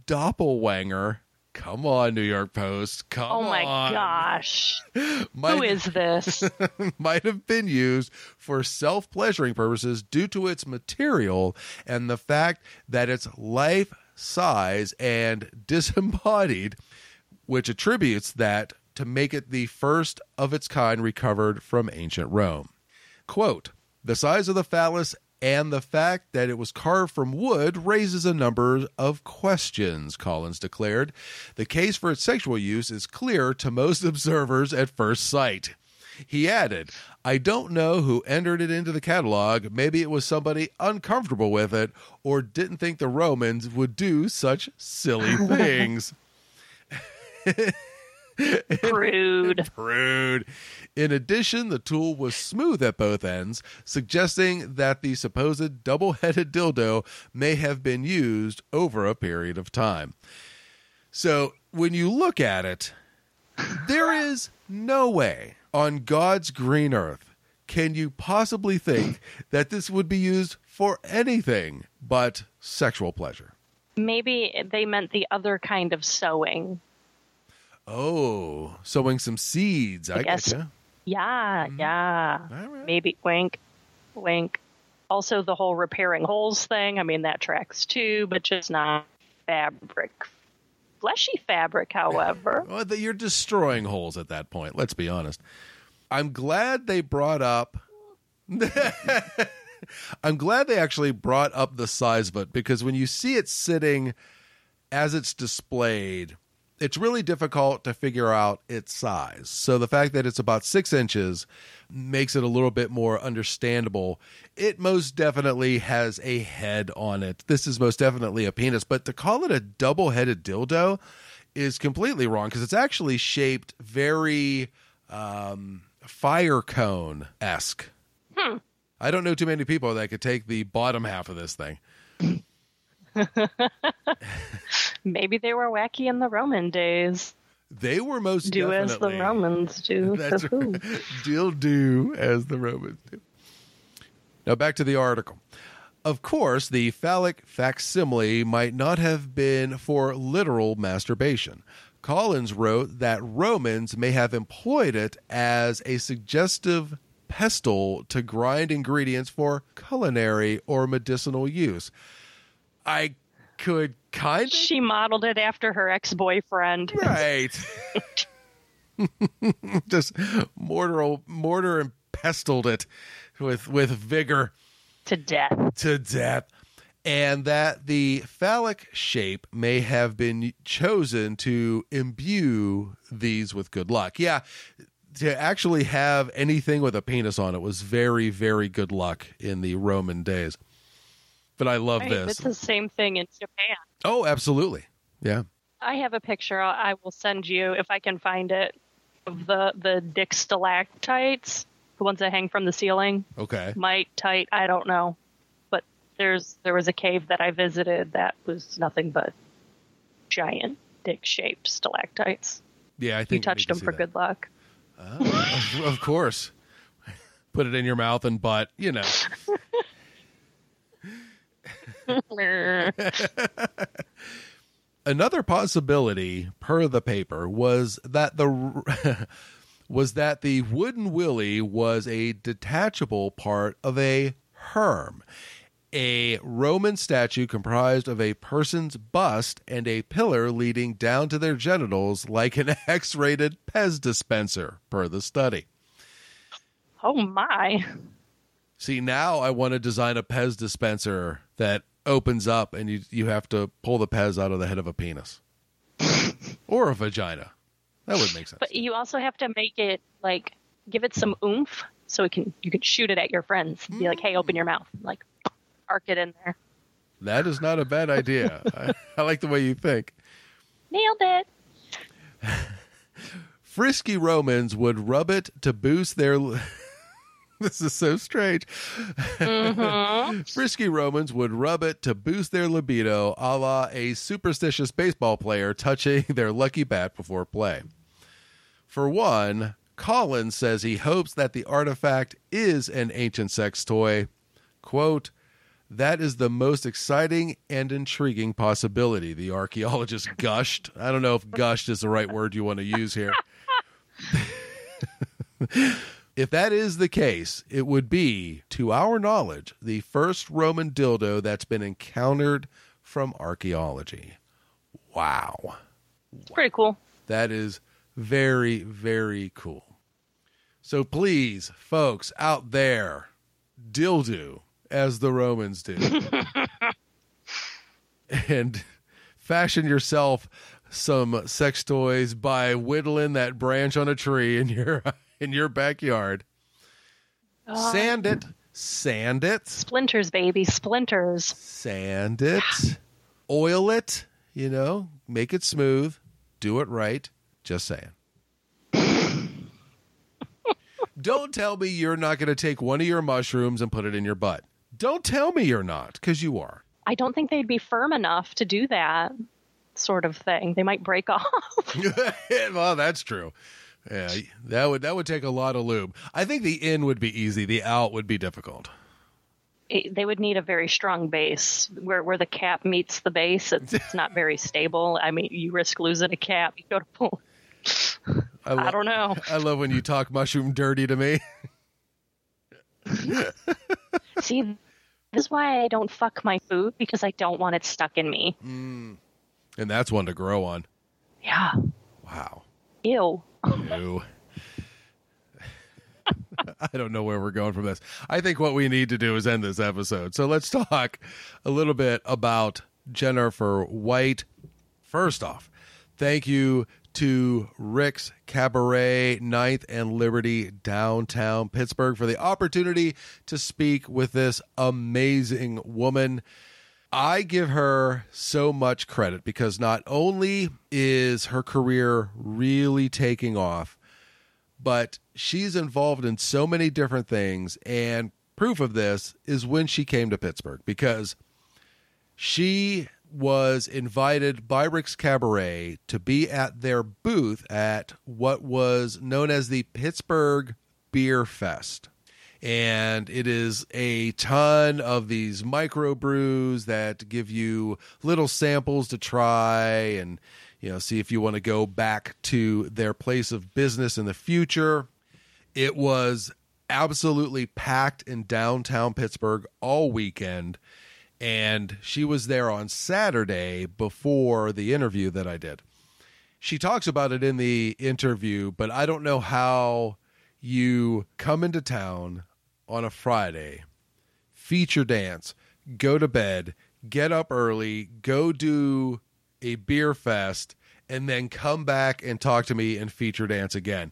doppelwanger, come on, New York Post, come on. Oh my on, gosh. Might, Who is this? might have been used for self-pleasuring purposes due to its material and the fact that it's life-size and disembodied, which attributes that to make it the first of its kind recovered from ancient Rome. Quote, the size of the phallus and the fact that it was carved from wood raises a number of questions, Collins declared. The case for its sexual use is clear to most observers at first sight. He added, I don't know who entered it into the catalog. Maybe it was somebody uncomfortable with it or didn't think the Romans would do such silly things. Prude. Prude. In addition, the tool was smooth at both ends, suggesting that the supposed double-headed dildo may have been used over a period of time. So when you look at it, there is no way on God's green earth can you possibly think that this would be used for anything but sexual pleasure. Maybe they meant the other kind of sewing. Oh, sowing some seeds, I, I guess. Guess. Yeah, mm-hmm. yeah. Right. Maybe, wink, wink. Also, the whole repairing holes thing, I mean, that tracks too, but just not fabric. Fleshy fabric, however. Well, you're destroying holes at that point, let's be honest. I'm glad they brought up... I'm glad they actually brought up the size of it, because when you see it sitting as it's displayed... it's really difficult to figure out its size. So the fact that it's about six inches makes it a little bit more understandable. It most definitely has a head on it. This is most definitely a penis, but to call it a double-headed dildo is completely wrong because it's actually shaped very um, fire cone-esque. Hmm. I don't know too many people that could take the bottom half of this thing. Maybe they were wacky in the Roman days. They were most do definitely. Do as the Romans do. That's right. Deal do as the Romans do. Now back to the article. Of course, the phallic facsimile might not have been for literal masturbation. Collins wrote that Romans may have employed it as a suggestive pestle to grind ingredients for culinary or medicinal use. I could kind of... She modeled it after her ex-boyfriend. Right. Just mortar, mortar and pestled it with, with vigor. To death. To death. And that the phallic shape may have been chosen to imbue these with good luck. Yeah, to actually have anything with a penis on it was very, very good luck in the Roman days. But I love right, this. It's the same thing in Japan. Oh, absolutely. Yeah. I have a picture I will send you, if I can find it, of the, the dick stalactites, the ones that hang from the ceiling. Okay. Might, tight, I don't know. But there's there was a cave that I visited that was nothing but giant dick-shaped stalactites. Yeah, I think you touched them for that. Good luck. Oh, of course. Put it in your mouth and butt, you know. Another possibility, per the paper, was that the was that the wooden willy was a detachable part of a herm, a Roman statue comprised of a person's bust and a pillar leading down to their genitals like an X-rated Pez dispenser, per the study. Oh, my. See, now I want to design a Pez dispenser that opens up and you, you have to pull the Pez out of the head of a penis. Or a vagina. That would make sense. But you also have to make it, like, give it some oomph so it can you can shoot it at your friends. Be like, hey, open your mouth. Like, arc it in there. That is not a bad idea. I, I like the way you think. Nailed it. Frisky Romans would rub it to boost their... This is so strange. Mm-hmm. Frisky Romans would rub it to boost their libido, a la a superstitious baseball player touching their lucky bat before play. For one, Colin says he hopes that the artifact is an ancient sex toy. Quote, that is the most exciting and intriguing possibility, the archaeologist gushed. I don't know if gushed is the right word you want to use here. If that is the case, it would be, to our knowledge, the first Roman dildo that's been encountered from archaeology. Wow. It's pretty cool. That is very, very cool. So please, folks out there, dildo as the Romans do. And fashion yourself some sex toys by whittling that branch on a tree in your in your backyard. Uh, sand it. Sand it. Splinters, baby. Splinters. Sand it. Yeah. Oil it. You know, make it smooth. Do it right. Just saying. Don't tell me you're not going to take one of your mushrooms and put it in your butt. Don't tell me you're not, because you are. I don't think they'd be firm enough to do that sort of thing. They might break off. Well, that's true. Yeah, that would that would take a lot of lube. I think the in would be easy. The out would be difficult. It, they would need a very strong base. Where where the cap meets the base, it's, it's not very stable. I mean, you risk losing a cap. You go to pull. I, lo- I don't know. I love when you talk mushroom dirty to me. See, this is why I don't fuck my food, because I don't want it stuck in me. Mm. And that's one to grow on. Yeah. Wow. Ew. No. I don't know where we're going from this. I think what we need to do is end this episode. So let's talk a little bit about Jennifer White. First off, thank you to Rick's Cabaret, ninth and Liberty, downtown Pittsburgh, for the opportunity to speak with this amazing woman. I give her so much credit because not only is her career really taking off, but she's involved in so many different things. And proof of this is when she came to Pittsburgh, because she was invited by Rick's Cabaret to be at their booth at what was known as the Pittsburgh Beer Fest. And it is a ton of these microbrews that give you little samples to try and, you know, see if you want to go back to their place of business in the future. It was absolutely packed in downtown Pittsburgh all weekend. And she was there on Saturday before the interview that I did. She talks about it in the interview, but I don't know how you come into town on a Friday, feature dance, go to bed, get up early, go do a beer fest, and then come back and talk to me and feature dance again.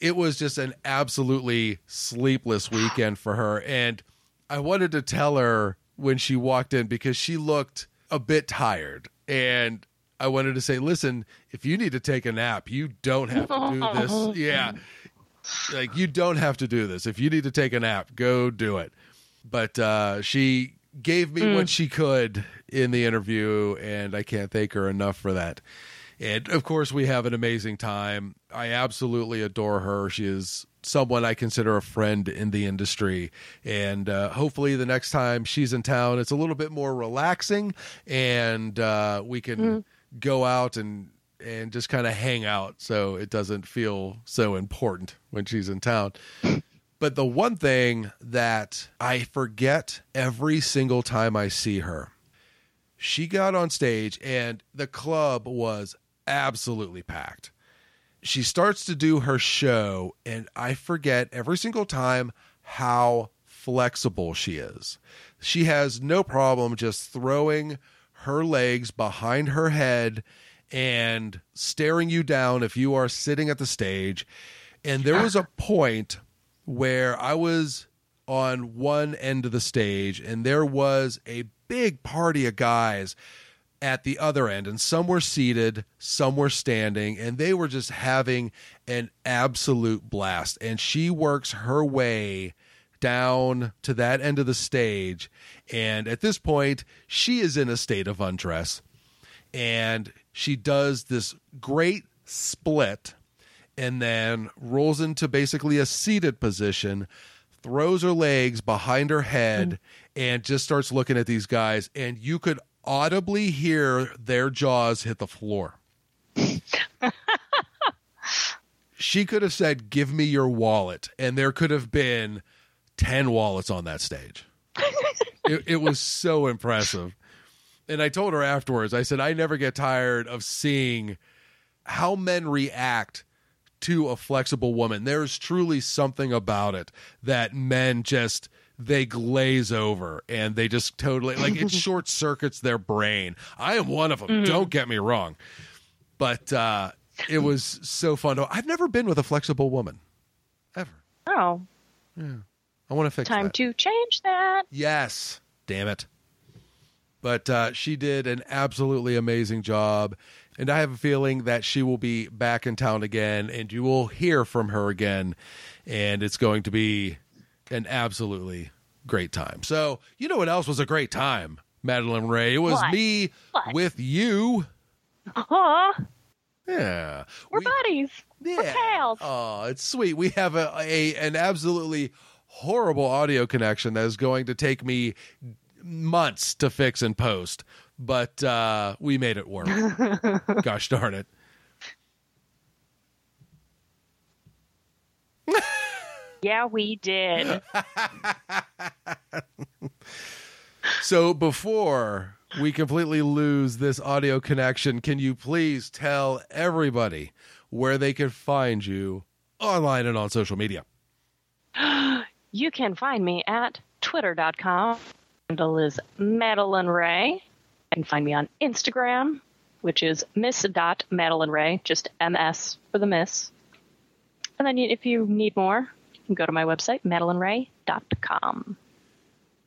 It was just an absolutely sleepless weekend for her. And I wanted to tell her when she walked in, because she looked a bit tired, and I wanted to say, listen, if you need to take a nap, you don't have to do this. Yeah. Like, you don't have to do this. If you need to take a nap, go do it. But uh, she gave me mm. what she could in the interview, and I can't thank her enough for that. And, of course, we have an amazing time. I absolutely adore her. She is someone I consider a friend in the industry. And uh, hopefully the next time she's in town, it's a little bit more relaxing, and uh, we can mm. go out and and just kind of hang out so it doesn't feel so important when she's in town. But the one thing that I forget every single time I see her, she got on stage and the club was absolutely packed. She starts to do her show, and I forget every single time how flexible she is. She has no problem just throwing her legs behind her head and staring you down if you are sitting at the stage. And there was a point where I was on one end of the stage, and there was a big party of guys at the other end, and some were seated, some were standing, and they were just having an absolute blast. And she works her way down to that end of the stage, and at this point she is in a state of undress, and she does this great split and then rolls into basically a seated position, throws her legs behind her head, and just starts looking at these guys, and you could audibly hear their jaws hit the floor. She could have said, "Give me your wallet," and there could have been ten wallets on that stage. it, it was so impressive. And I told her afterwards, I said, I never get tired of seeing how men react to a flexible woman. There's truly something about it that men just, they glaze over, and they just totally, like, it short circuits their brain. I am one of them. Mm-hmm. Don't get me wrong. But uh, it was so fun. I've never been with a flexible woman. Ever. Oh. Yeah. I want to fix Time that. Time to change that. Yes. Damn it. But uh, she did an absolutely amazing job. And I have a feeling that she will be back in town again, and you will hear from her again. And it's going to be an absolutely great time. So, you know what else was a great time, Madeline Ray? It was what? me what? with you. Aww. Yeah. We're we, buddies. Yeah. We're pals. Oh, it's sweet. We have a, a an absolutely horrible audio connection that is going to take me months to fix and post. But uh, we made it work. Gosh darn it. Yeah, we did. So before we completely lose this audio connection, can you please tell everybody where they can find you online and on social media? You can find me at twitter dot com. Handle is Madeline Ray. And find me on Instagram, which is miss dot madeline ray, just M S for the miss. And then if you need more, you can go to my website, Madeline Ray dot com.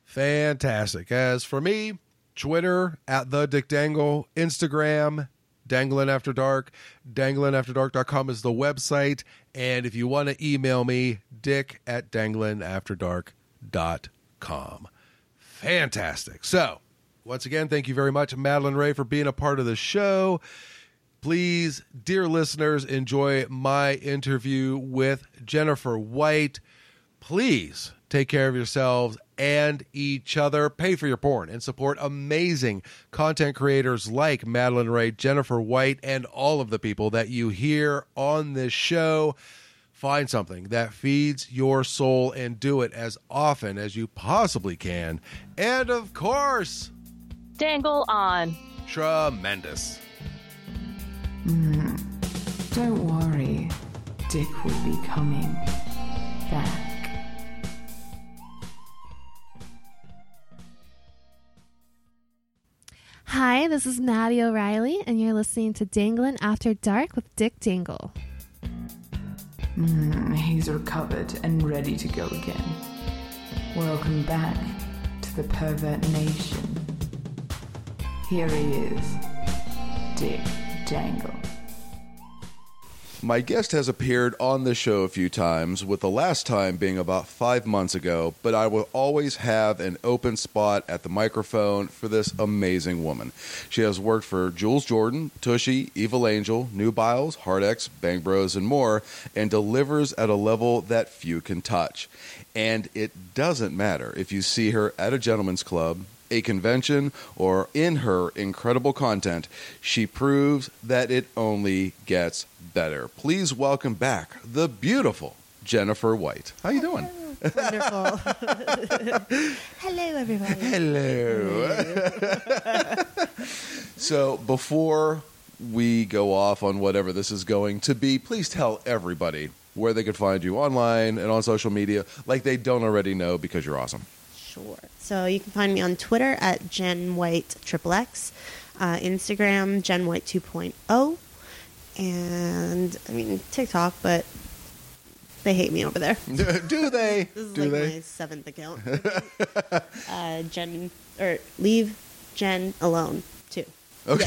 Fantastic. As for me, Twitter, at the Dick Dangle, Instagram, Dangling After Dark. Dangling After Dark dot com is the website. And if you want to email me, dick at dangling after dark dot com. Fantastic. So, once again, thank you very much, Madeline Ray, for being a part of the show. Please, dear listeners, enjoy my interview with Jennifer White. Please take care of yourselves and each other. Pay for your porn and support amazing content creators like Madeline Ray, Jennifer White, and all of the people that you hear on this show. Find something that feeds your soul and do it as often as you possibly can. And, of course, dangle on. Tremendous. Mm. Don't worry, Dick will be coming back. Hi, this is Maddie O'Reilly, and you're listening to Danglin' After Dark with Dick Dangle. Mm, he's recovered and ready to go again. Welcome back to the Pervert Nation. Here he is, Dick Dangle. My guest has appeared on the show a few times, with the last time being about five months ago, but I will always have an open spot at the microphone for this amazing woman. She has worked for Jules Jordan, Tushy, Evil Angel, New Biles, Hard X, Bang Bros, and more, and delivers at a level that few can touch. And it doesn't matter if you see her at a gentleman's club, a convention, or in her incredible content, she proves that it only gets better. Please welcome back the beautiful Jennifer White. How you doing? Wonderful. Hello, everybody. Hello. Hello. So before we go off on whatever this is going to be, please tell everybody where they could find you online and on social media, like they don't already know, because you're awesome. Sure. So you can find me on Twitter at Jen White Triple X, uh, Instagram Jen White two point oh, and I mean TikTok, but they hate me over there. Do they? This is Do like they? my seventh account. uh, Jen or leave Jen alone too. Okay.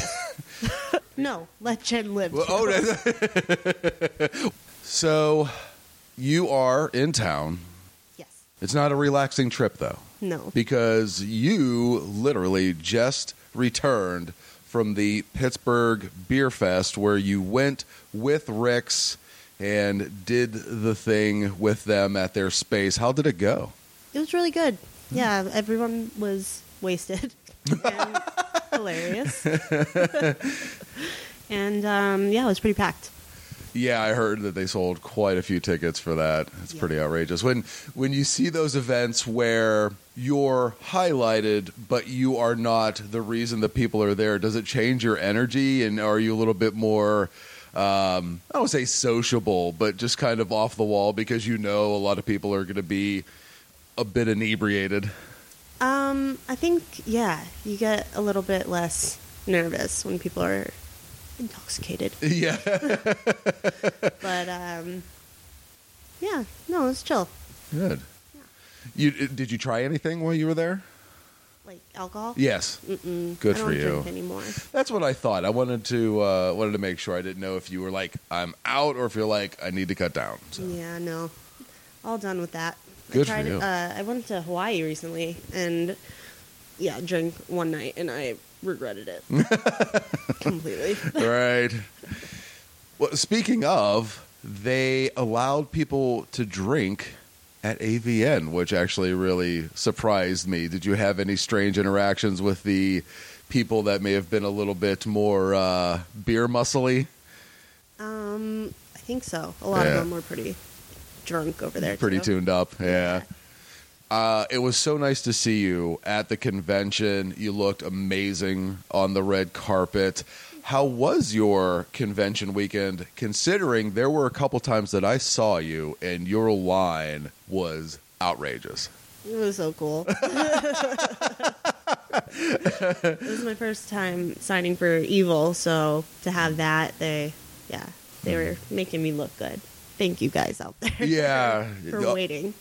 Yes. No, let Jen live. Well, oh, no. So you are in town. Yes. It's not a relaxing trip though. No. Because you literally just returned from the Pittsburgh Beer Fest, where you went with Rick's and did the thing with them at their space. How did it go? It was really good. Yeah, everyone was wasted. And hilarious. And, um, yeah, it was pretty packed. Yeah, I heard that they sold quite a few tickets for that. It's yeah. pretty outrageous. When when you see those events where you're highlighted, but you are not the reason the people are there, does it change your energy? And are you a little bit more... Um, I don't say sociable, but just kind of off the wall, because you know a lot of people are going to be a bit inebriated? Um, I think, yeah, you get a little bit less nervous when people are intoxicated. Yeah. But, um, yeah, no, it's chill. Good. Yeah. You Did you try anything while you were there? Like alcohol? Yes. Mm-mm. Good I don't for you. Drink anymore. That's what I thought. I wanted to uh, wanted to make sure. I didn't know if you were like, I'm out, or if you're like, I need to cut down. So. Yeah, no, all done with that. Good I tried, for you. Uh, I went to Hawaii recently, and yeah, drank one night, and I regretted it completely. Right. Well, speaking of, they allowed people to drink at A V N, which actually really surprised me. Did you have any strange interactions with the people that may have been a little bit more uh, beer muscly? Um, I think so. A lot yeah. of them were pretty drunk over there. Pretty too. tuned up, yeah. yeah. Uh, it was so nice to see you at the convention. You looked amazing on the red carpet. How was your convention weekend, considering there were a couple times that I saw you and your line was outrageous? It was so cool. It was my first time signing for Evil, so to have that, they, yeah, they were making me look good. Thank you guys out there. Yeah. For, for waiting.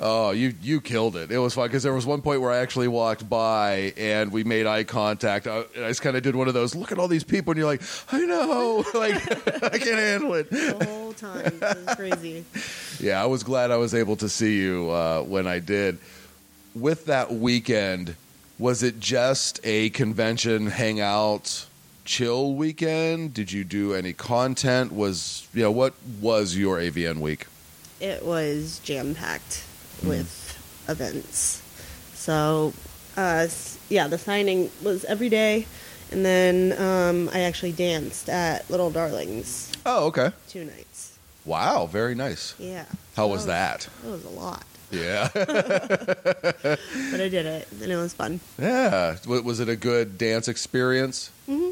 Oh, you you killed it. It was fun, because there was one point where I actually walked by and we made eye contact. I, and I just kind of did one of those, look at all these people, and you're like, I know. Like, I can't handle it. The whole time. It was crazy. Yeah, I was glad I was able to see you uh, when I did. With that weekend, was it just a convention hangout, chill weekend? Did you do any content? Was, you know, what was your A V N week? It was jam-packed mm. with events. So, uh, yeah, the signing was every day, and then um, I actually danced at Little Darlings. Oh, okay. Two nights. Wow, very nice. Yeah. How was, was that? It was a lot. Yeah. But I did it, and it was fun. Yeah. Was it a good dance experience? Mm-hmm.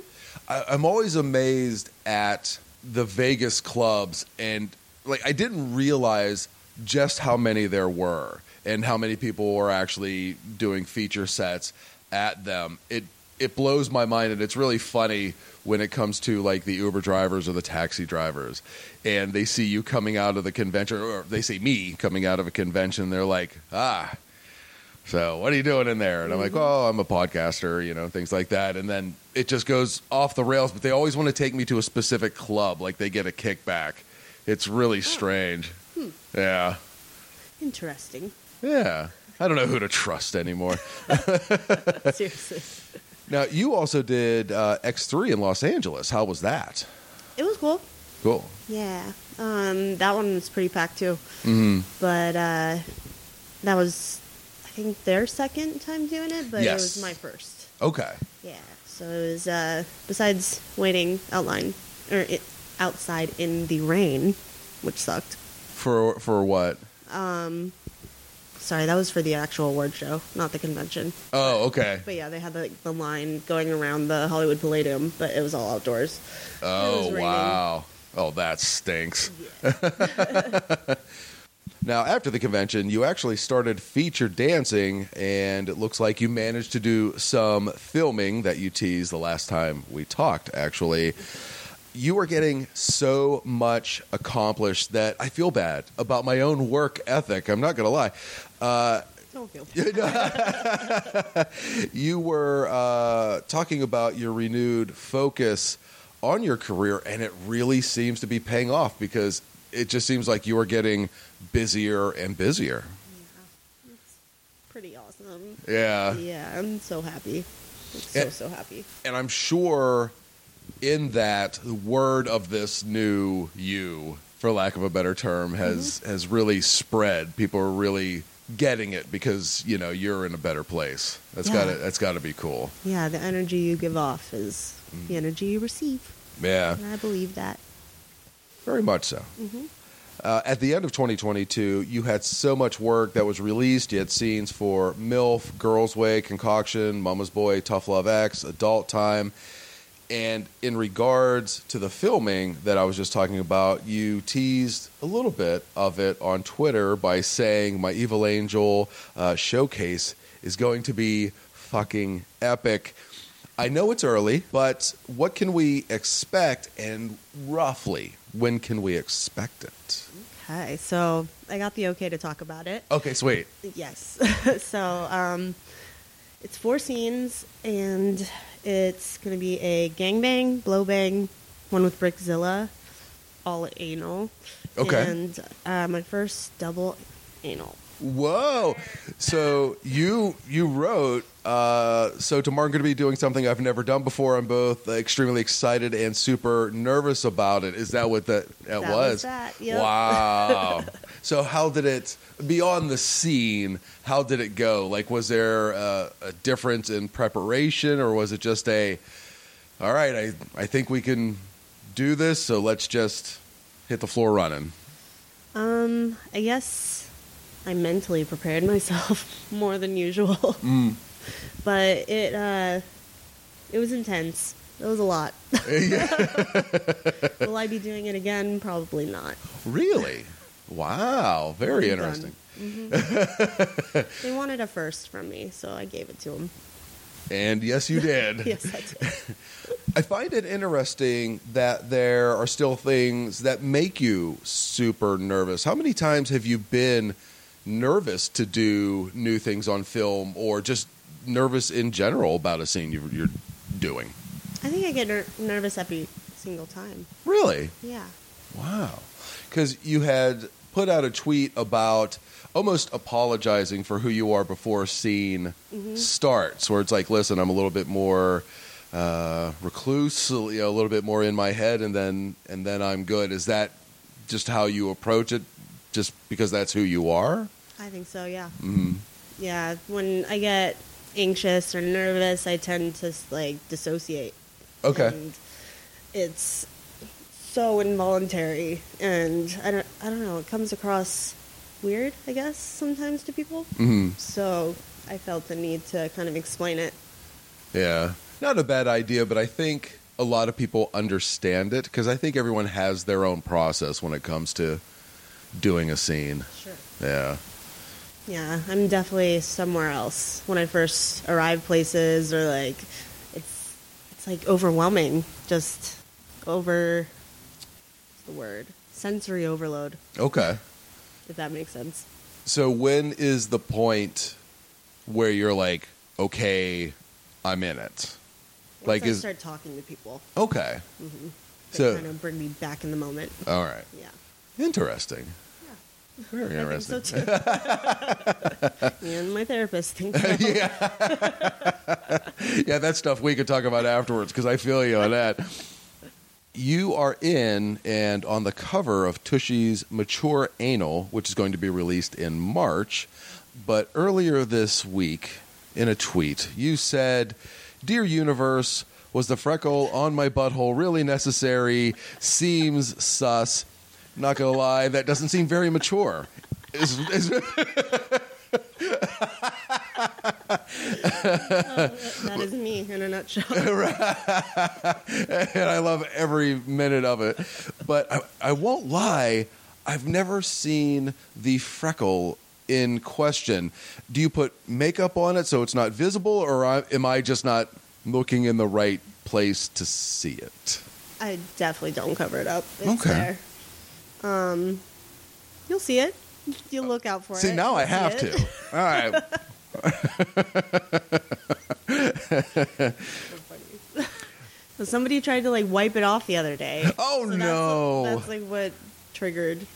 I'm always amazed at the Vegas clubs, and like I didn't realize just how many there were and how many people were actually doing feature sets at them. It it blows my mind, and it's really funny when it comes to like the Uber drivers or the taxi drivers, and they see you coming out of the convention, or they see me coming out of a convention, they're like, ah, so what are you doing in there? And I'm like, oh, I'm a podcaster, you know, things like that. And then it just goes off the rails, but they always want to take me to a specific club. Like they get a kickback. It's really strange. Oh. Hmm. Yeah. Interesting. Yeah. I don't know who to trust anymore. Seriously. Now, you also did uh, X three in Los Angeles. How was that? It was cool. Cool. Yeah. Um, that one was pretty packed, too. Mm-hmm. But uh, that was... I think their second time doing it, but yes. It was my first. Okay. Yeah. So it was, uh, besides waiting outline, or it, outside in the rain, which sucked. For for what? Um, Sorry, that was for the actual award show, not the convention. Oh, okay. But yeah, they had the, like, the line going around the Hollywood Palladium, but it was all outdoors. Oh, wow. Oh, that stinks. Yeah. Now, after the convention, you actually started feature dancing, and it looks like you managed to do some filming that you teased the last time we talked, actually. You are getting so much accomplished that I feel bad about my own work ethic. I'm not going to lie. Uh, Don't feel bad. You were uh, talking about your renewed focus on your career, and it really seems to be paying off because it just seems like you are getting busier and busier. Yeah, it's pretty awesome. Yeah. Yeah, I'm so happy. I'm so, and, so happy. And I'm sure... in that, the word of this new you, for lack of a better term, has mm-hmm. has really spread. People are really getting it because, you know, you're in a better place. That's yeah. gotta that's gotta be cool. Yeah, the energy you give off is mm. the energy you receive. Yeah, and I believe that very much so. Mm-hmm. Uh, at the end of twenty twenty-two, you had so much work that was released. You had scenes for MILF, Girls' Way, Concoction, Mama's Boy, Tough Love X, Adult Time. And in regards to the filming that I was just talking about, you teased a little bit of it on Twitter by saying my Evil Angel uh, showcase is going to be fucking epic. I know it's early, but what can we expect, and roughly when can we expect it? Okay, so I got the okay to talk about it. Okay, sweet. Yes. So um, it's four scenes, and... it's going to be a gangbang, blowbang, one with Brickzilla, all anal. Okay. And uh, my first double anal. Whoa. So you you wrote, uh, so tomorrow I'm going to be doing something I've never done before. I'm both extremely excited and super nervous about it. Is that what the, that, that was? was that, yep. Wow. So how did it, beyond the scene, how did it go? Like, was there a, a difference in preparation, or was it just a, all right, I, I think we can do this, so let's just hit the floor running? Um, I guess I mentally prepared myself more than usual. Mm. But it uh, it was intense. It was a lot. Will I be doing it again? Probably not. Really? Wow, very interesting. Mm-hmm. They wanted a first from me, so I gave it to them. And yes, you did. Yes, I did. I find it interesting that there are still things that make you super nervous. How many times have you been nervous to do new things on film, or just nervous in general about a scene you're doing? I think I get ner- nervous every single time. Really? Yeah. Wow. Because you had put out a tweet about almost apologizing for who you are before a scene mm-hmm. starts, where it's like, listen, I'm a little bit more uh, recluse, you know, a little bit more in my head, and then and then I'm good. Is that just how you approach it, just because that's who you are? I think so, yeah. Mm-hmm. Yeah, when I get anxious or nervous, I tend to, like, dissociate. Okay. And it's... so involuntary, and I don't, I don't know, it comes across weird, I guess, sometimes to people. Mm-hmm. So I felt the need to kind of explain it. Yeah, not a bad idea, but I think a lot of people understand it, because I think everyone has their own process when it comes to doing a scene. Sure. Yeah. Yeah, I'm definitely somewhere else when I first arrive places, or like, it's it's like overwhelming, just over... the word sensory overload. Okay, if that makes sense. So when is the point where you're like, okay, I'm in it? Once, like, I is... start talking to people. Okay. Mm-hmm. So kind of bring me back in the moment. All right. Yeah. Interesting. Yeah. Very interesting. I think so too. And my therapist thinks so. Yeah. Yeah, that stuff we could talk about afterwards, because I feel you on that. You are in and on the cover of Tushy's Mature Anal, which is going to be released in March. But earlier this week, in a tweet, you said, "Dear Universe, was the freckle on my butthole really necessary? Seems sus. Not going to lie, that doesn't seem very mature." Is, is... that, that is me in a nutshell. And I love every minute of it. But I, I won't lie, I've never seen the freckle in question. Do you put makeup on it so it's not visible, or am I just not looking in the right place to see it? I definitely don't cover it up. It's okay. There. Um, you'll see it. You'll look out for see, it. See, now I have to. All right. So somebody tried to like wipe it off the other day. Oh so no! That's, that's like what triggered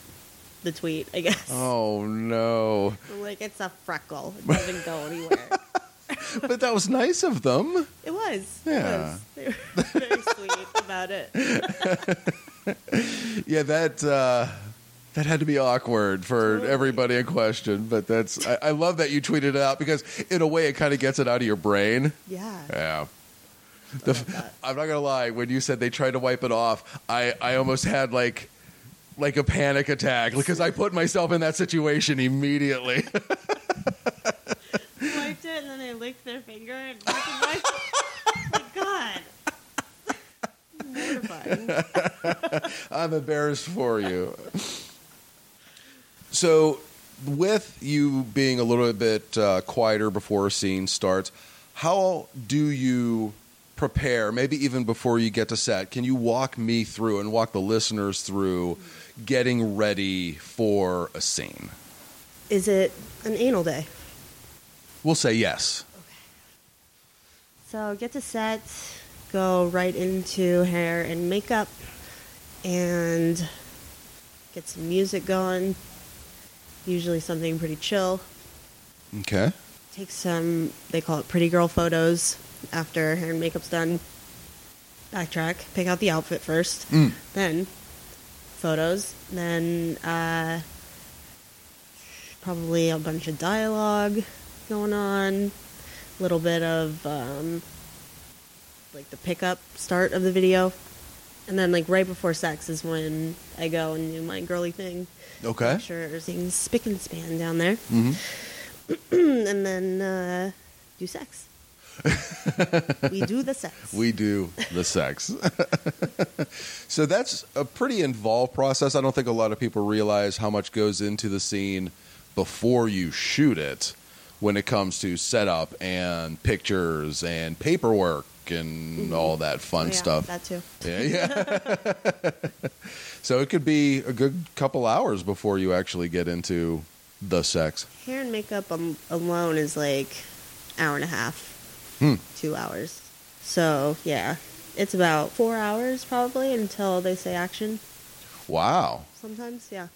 the tweet, I guess. Oh no! So, like, it's a freckle. It doesn't go anywhere. But that was nice of them. It was. Yeah. It was. They were very sweet about it. Yeah, that uh, that had to be awkward for totally. Everybody in question. But that's I, I love that you tweeted it out because, in a way, it kind of gets it out of your brain. Yeah. Yeah. The, I'm not going to lie. When you said they tried to wipe it off, I, I almost had like like a panic attack because I put myself in that situation immediately. Wiped it and then they licked their finger and wiped it wiped it. My God. Mortifying. I'm embarrassed for you. So with you being a little bit uh, quieter before a scene starts, how do you prepare, maybe even before you get to set? Can you walk me through and walk the listeners through getting ready for a scene? Is it an anal day? We'll say yes. Okay. So get to set, go right into hair and makeup, and get some music going. Usually something pretty chill. Okay. Take some, they call it pretty girl photos after hair and makeup's done. Backtrack, pick out the outfit first, mm. then photos, then uh, probably a bunch of dialogue going on, a little bit of um, like the pickup start of the video, and then like right before sex is when I go and do my girly thing. Okay. Make sure everything's spick and span down there, mm-hmm. and then uh, do sex. we do the sex. We do the sex. So that's a pretty involved process. I don't think a lot of people realize how much goes into the scene before you shoot it. When it comes to setup and pictures and paperwork and mm-hmm. all that fun oh, yeah, stuff. That too. Yeah, yeah. So it could be a good couple hours before you actually get into the sex. Hair and makeup um, alone is like hour and a half, hmm. two hours. So yeah, it's about four hours probably until they say action. Wow. Sometimes, yeah.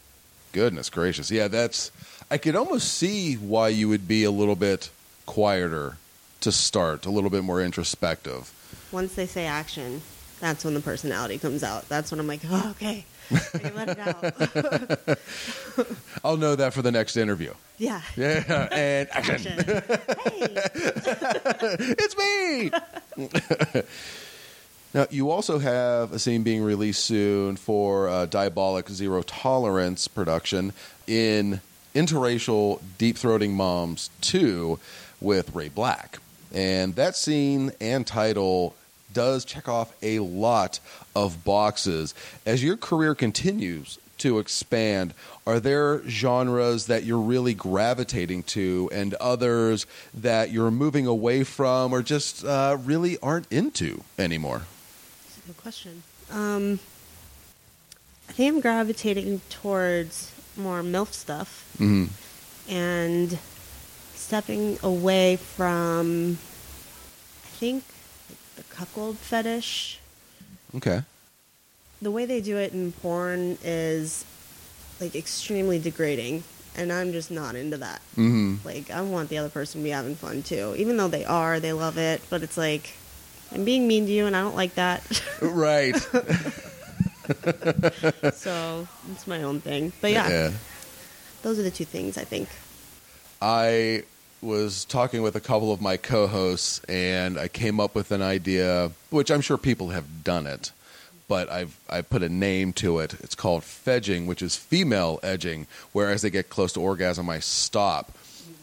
Goodness gracious. Yeah, that's... I could almost see why you would be a little bit quieter to start, a little bit more introspective. Once they say action, that's when the personality comes out. That's when I'm like, oh, okay, I can let it out. I'll know that for the next interview. Yeah. Yeah, and action. action. Hey. It's me. Now, you also have a scene being released soon for uh, Diabolic Zero Tolerance production in... Interracial Deep Throating Moms two with Ray Black. And that scene and title does check off a lot of boxes. As your career continues to expand, are there genres that you're really gravitating to and others that you're moving away from or just uh, really aren't into anymore? That's a good question. Um, I think I'm gravitating towards... more MILF stuff mm-hmm. and stepping away from I think the cuckold fetish. Okay. The way they do it in porn is like extremely degrading and I'm just not into that. Mm-hmm. Like I want the other person to be having fun too. Even though they are, they love it, but it's like I'm being mean to you and I don't like that. Right. So it's my own thing, but yeah, yeah, those are the two things I think. I was talking with a couple of my co-hosts and I came up with an idea, which I'm sure people have done it, but I've I put a name to it. It's called fedging, which is female edging, where as they get close to orgasm, I stop.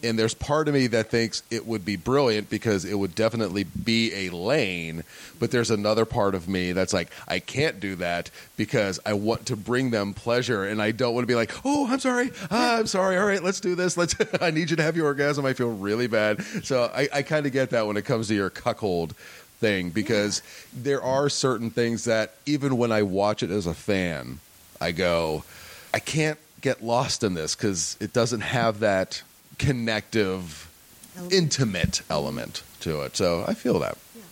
And there's part of me that thinks it would be brilliant because it would definitely be a lane. But there's another part of me that's like, I can't do that because I want to bring them pleasure. And I don't want to be like, oh, I'm sorry. Ah, I'm sorry. All right, let's do this. Let's. I need you to have your orgasm. I feel really bad. So I, I kind of get that when it comes to your cuckold thing, because yeah. there are certain things that even when I watch it as a fan, I go, I can't get lost in this because it doesn't have that connective, intimate element to it. So I feel that. Yeah.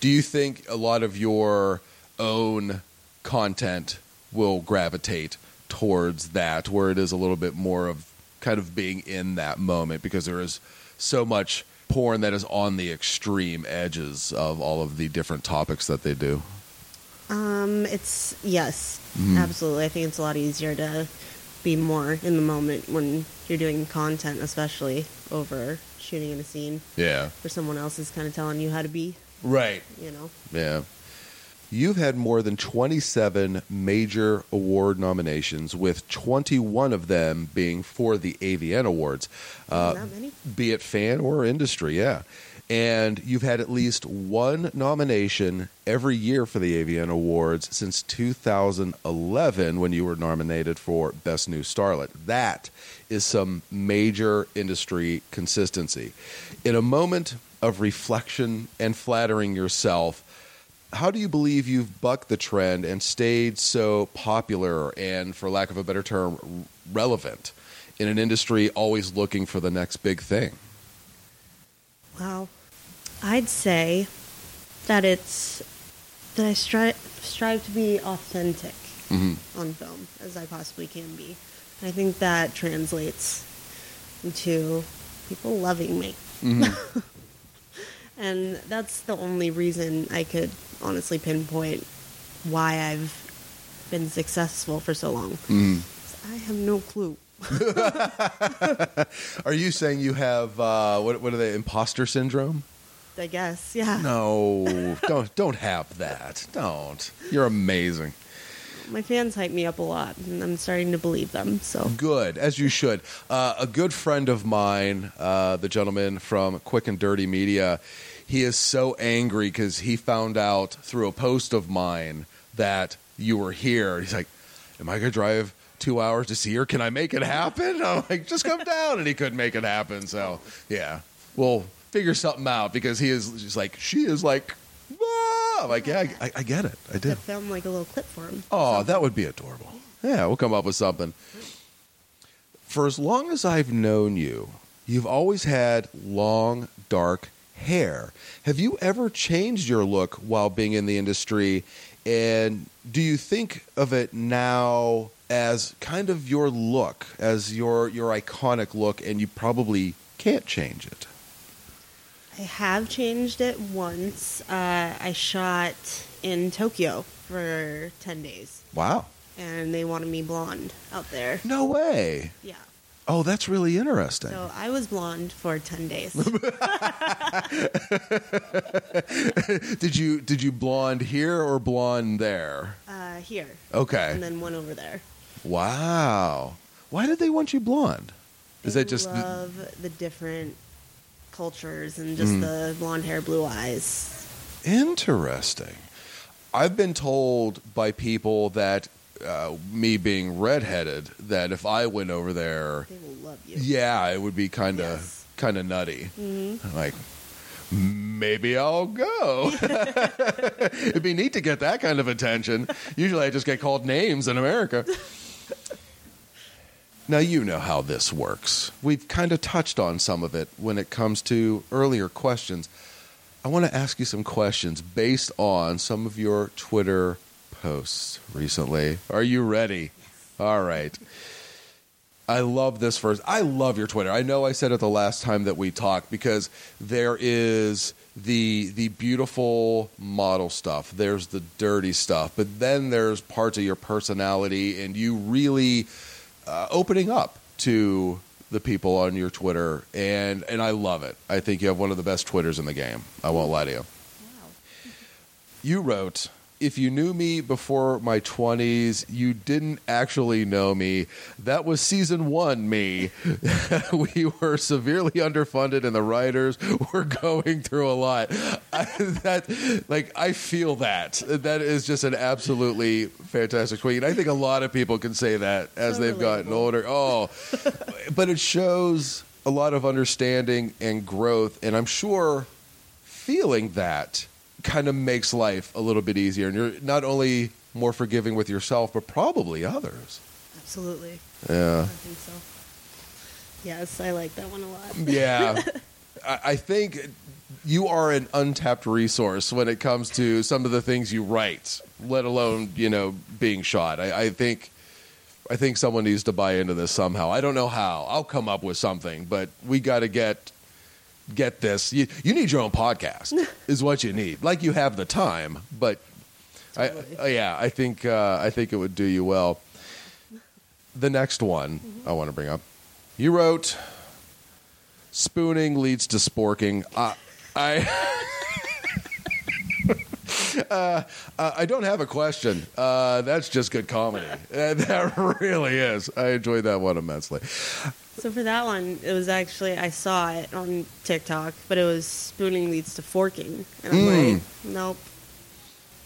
Do you think a lot of your own content will gravitate towards that, where it is a little bit more of kind of being in that moment, because there is so much porn that is on the extreme edges of all of the different topics that they do? Um, it's yes, mm-hmm. absolutely. I think it's a lot easier to be more in the moment when you're doing content, especially over shooting in a scene. Yeah. Where someone else is kind of telling you how to be. Right. You know? Yeah. You've had more than twenty-seven major award nominations, with twenty-one of them being for the A V N Awards. Uh, Not many. Be it fan or industry, yeah. And you've had at least one nomination every year for the A V N Awards since two thousand eleven, when you were nominated for Best New Starlet. That is some major industry consistency. In a moment of reflection and flattering yourself, how do you believe you've bucked the trend and stayed so popular and, for lack of a better term, relevant in an industry always looking for the next big thing? Wow. I'd say that it's that I stri- strive to be authentic mm-hmm. on film as I possibly can be. And I think that translates into people loving me. Mm-hmm. And that's the only reason I could honestly pinpoint why I've been successful for so long. Mm. I have no clue. Are you saying you have uh, what? What are they? Imposter syndrome? I guess, yeah. No, don't don't have that. Don't. You're amazing. My fans hype me up a lot, and I'm starting to believe them. So good, as you should. Uh, a good friend of mine, uh, the gentleman from Quick and Dirty Media, he is so angry because he found out through a post of mine that you were here. He's like, "Am I gonna drive two hours to see her? Can I make it happen?" I'm like, "Just come down," and he couldn't make it happen. So yeah, we'll figure something out, because he is just like, she is like, ah! I'm like, yeah, I, I get it. I did. I filmed like a little clip for him. Oh, that would be adorable. Yeah, we'll come up with something. For as long as I've known you, you've always had long, dark hair. Have you ever changed your look while being in the industry? And do you think of it now as kind of your look, as your your iconic look, and you probably can't change it? I have changed it once. Uh, I shot in Tokyo for ten days. Wow. And they wanted me blonde out there. No way. Yeah. Oh, that's really interesting. So I was blonde for ten days. Did you did you blonde here or blonde there? Uh, here. Okay. And then one over there. Wow. Why did they want you blonde? Is they that just love th- the different cultures and just mm. the blonde hair, blue eyes. Interesting. I've been told by people that uh, me being redheaded, that if I went over there, they will love you. Yeah, it would be kind of yes. kind of nutty. Mm-hmm. I'm like, maybe I'll go. It'd be neat to get that kind of attention. Usually I just get called names in America. Now, you know how this works. We've kind of touched on some of it when it comes to earlier questions. I want to ask you some questions based on some of your Twitter posts recently. Are you ready? All right. I love this first. I love your Twitter. I know I said it the last time that we talked, because there is the the beautiful model stuff. There's the dirty stuff. But then there's parts of your personality, and you really... Uh, opening up to the people on your Twitter, and and I love it. I think you have one of the best Twitters in the game. I won't lie to you. Wow. You wrote, if you knew me before my twenties, you didn't actually know me. That was season one me. We were severely underfunded and the writers were going through a lot. I, that, like, I feel that. That is just an absolutely fantastic tweet. And I think a lot of people can say that as so they've relatable. gotten older. Oh, but it shows a lot of understanding and growth. And I'm sure feeling that kind of makes life a little bit easier. And you're not only more forgiving with yourself, but probably others. Absolutely. Yeah. I think so. Yes, I like that one a lot. Yeah. I think you are an untapped resource when it comes to some of the things you write, let alone, you know, being shot. I, I think I think someone needs to buy into this somehow. I don't know how. I'll come up with something, but we got to get... Get this. You, you need your own podcast is what you need. Like you have the time, but totally. I, yeah, I think uh, I think it would do you well. The next one mm-hmm. I want to bring up. You wrote, "Spooning leads to sporking." Uh, I uh, I don't have a question. Uh, that's just good comedy. uh, that really is. I enjoyed that one immensely. So for that one, it was actually, I saw it on TikTok, but it was spooning leads to forking. And I'm mm. like, nope,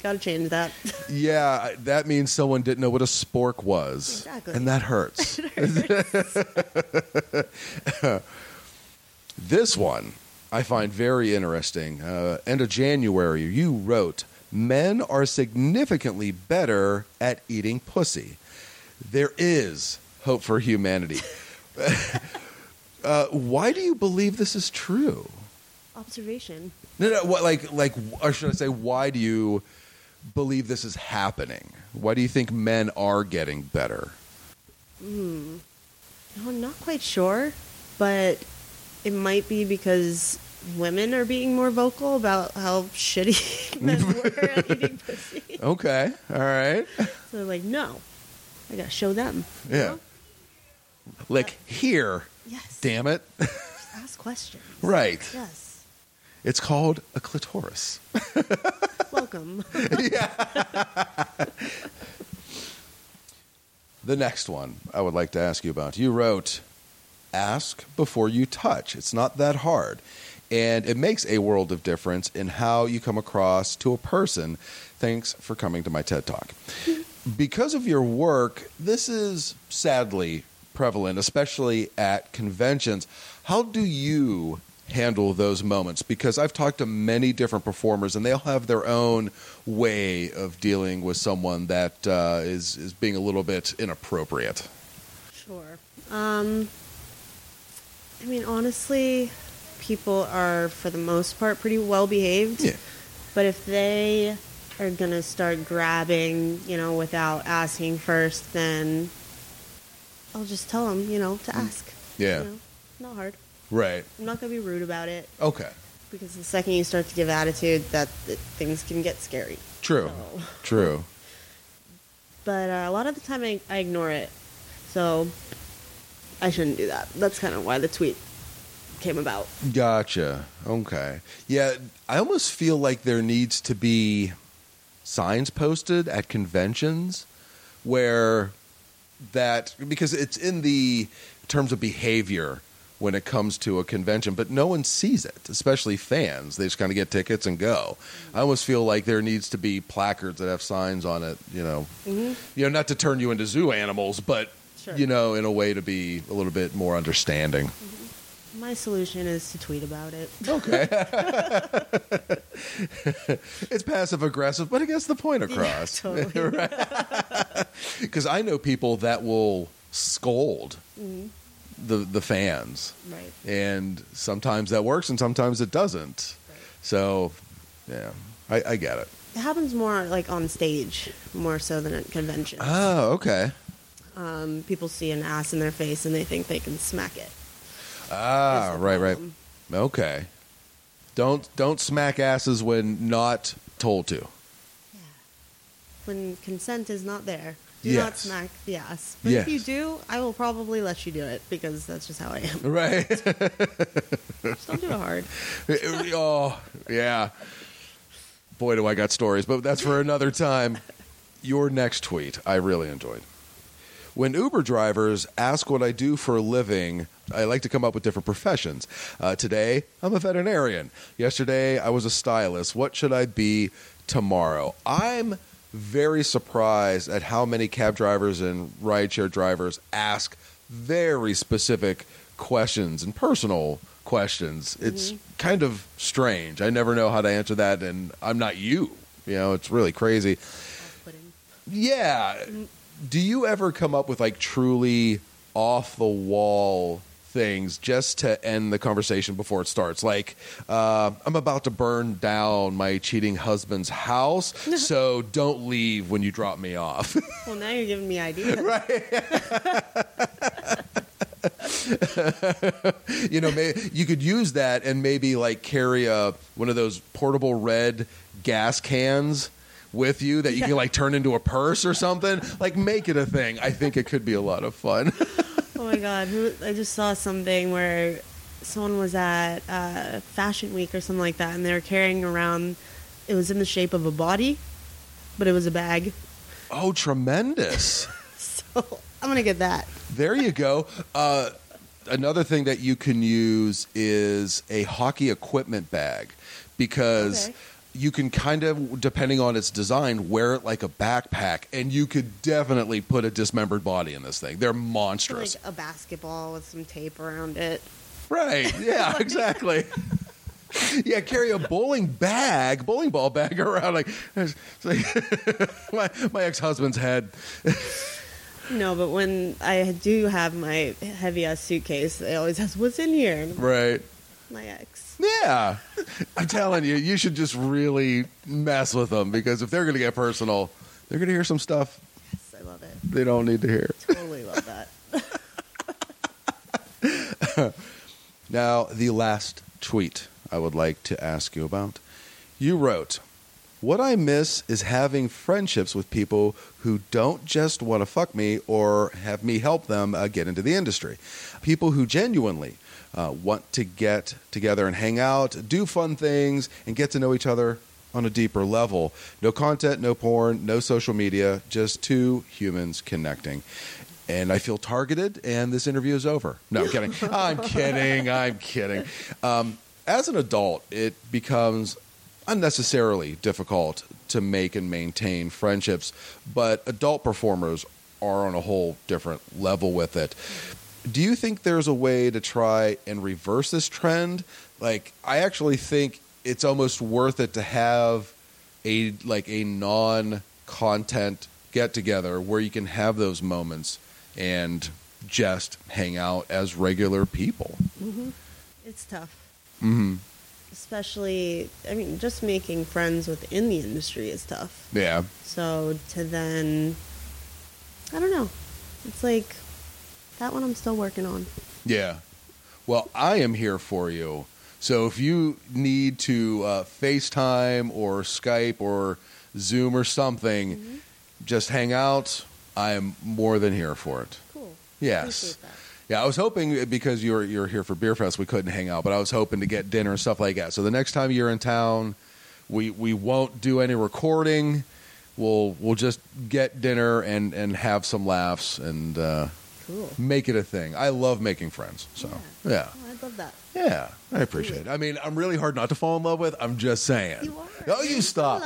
gotta change that. Yeah, that means someone didn't know what a spork was. Exactly. And that hurts. It hurts. This one I find very interesting. Uh, end of January, you wrote, men are significantly better at eating pussy. There is hope for humanity. uh, why do you believe this is true? Observation. No, no. What, like, like, or should I say, why do you believe this is happening? Why do you think men are getting better? Hmm. No, I'm not quite sure, but it might be because women are being more vocal about how shitty men were at eating pussy. Okay. All right. So they're like, no, I gotta show them. Yeah. You know? Like here, yes. Damn it! Just ask questions, right? Yes, it's called a clitoris. Welcome. Yeah. The next one I would like to ask you about. You wrote, "Ask before you touch. It's not that hard, and it makes a world of difference in how you come across to a person." Thanks for coming to my TED Talk. Because of your work, this is sadly prevalent, especially at conventions. How do you handle those moments? Because I've talked to many different performers, and they all have their own way of dealing with someone that uh, is is being a little bit inappropriate. Sure. Um, I mean, honestly, people are, for the most part, pretty well behaved. Yeah. But if they are going to start grabbing, you know, without asking first, then I'll just tell them, you know, to ask. Yeah. You know, not hard. Right. I'm not going to be rude about it. Okay. Because the second you start to give attitude, that, that things can get scary. True. So. True. But uh, a lot of the time I, I ignore it. So I shouldn't do that. That's kind of why the tweet came about. Gotcha. Okay. Yeah, I almost feel like there needs to be signs posted at conventions where... That because it's in the terms of behavior when it comes to a convention, but no one sees it, especially fans. They just kind of get tickets and go. Mm-hmm. I almost feel like there needs to be placards that have signs on it, you know, mm-hmm. you know, not to turn you into zoo animals, but sure. You know, in a way to be a little bit more understanding. Mm-hmm. My solution is to tweet about it. Okay, it's passive aggressive, but it gets the point across. Yeah, totally. Right? Because I know people that will scold mm-hmm. the the fans, right? And sometimes that works, and sometimes it doesn't. Right. So, yeah, I, I get it. It happens more like on stage, more so than at conventions. Oh, okay. Um, people see an ass in their face and they think they can smack it. Ah, That's right, right. Okay. Don't don't smack asses when not told to. Yeah. When consent is not there. Do yes. not smack the ass. But yes. if you do, I will probably let you do it because that's just how I am. Right. Just don't do it hard. Oh, yeah. Boy, do I got stories, but that's for another time. Your next tweet I really enjoyed. When Uber drivers ask what I do for a living, I like to come up with different professions. Uh, today, I'm a veterinarian. Yesterday, I was a stylist. What should I be tomorrow? I'm very surprised at how many cab drivers and rideshare drivers ask very specific questions and personal questions. Mm-hmm. It's kind of strange. I never know how to answer that, and I'm not you. You know, it's really crazy. Yeah. Do you ever come up with, like, truly off-the-wall things just to end the conversation before it starts? Like, uh, I'm about to burn down my cheating husband's house, so don't leave when you drop me off. Well, now you're giving me ideas. Right? You know, may, you could use that and maybe, like, carry a, one of those portable red gas cans with you that you yeah. can, like, turn into a purse or something. Like, make it a thing. I think it could be a lot of fun. Oh my God. I just saw something where someone was at uh, Fashion Week or something like that, and they were carrying around, it was in the shape of a body, but it was a bag. Oh, tremendous. So I'm going to get that. There you go. Uh, another thing that you can use is a hockey equipment bag, because okay. you can kind of, depending on its design, wear it like a backpack, and you could definitely put a dismembered body in this thing. They're monstrous. Like a basketball with some tape around it. Right. Yeah, like- exactly. Yeah, carry a bowling bag, bowling ball bag around. Like, like my, my ex-husband's head. No, but when I do have my heavy-ass suitcase, they always ask, what's in here? Right. My ex. Yeah. I'm telling you, you should just really mess with them, because if they're going to get personal, they're going to hear some stuff. Yes, I love it. They don't need to hear. Totally love that. Now, the last tweet I would like to ask you about. You wrote, what I miss is having friendships with people who don't just want to fuck me or have me help them uh, get into the industry. People who genuinely uh, want to get together and hang out, do fun things, and get to know each other on a deeper level. No content, no porn, no social media, just two humans connecting. And I feel targeted, and this interview is over. No, I'm kidding. I'm kidding. I'm kidding. Um, as an adult, it becomes unnecessarily difficult to make and maintain friendships, but adult performers are on a whole different level with it. Do you think there's a way to try and reverse this trend? Like, I actually think it's almost worth it to have a like a non-content get-together where you can have those moments and just hang out as regular people. Mm-hmm. It's tough. Mm-hmm. Especially, I mean, just making friends within the industry is tough. Yeah. So to then, I don't know. It's like, that one I'm still working on. Yeah. Well, I am here for you. So if you need to uh, FaceTime or Skype or Zoom or something, mm-hmm. just hang out. I am more than here for it. Cool. Yes. Appreciate that. Yeah, I was hoping, because you're you're here for Beer Fest, we couldn't hang out, but I was hoping to get dinner and stuff like that. So the next time you're in town, we we won't do any recording. We'll we'll just get dinner and, and have some laughs and uh, cool. make it a thing. I love making friends. So yeah, yeah. Oh, I love that. Yeah, I appreciate it. I mean, I'm really hard not to fall in love with. I'm just saying. You are. Oh, you stop.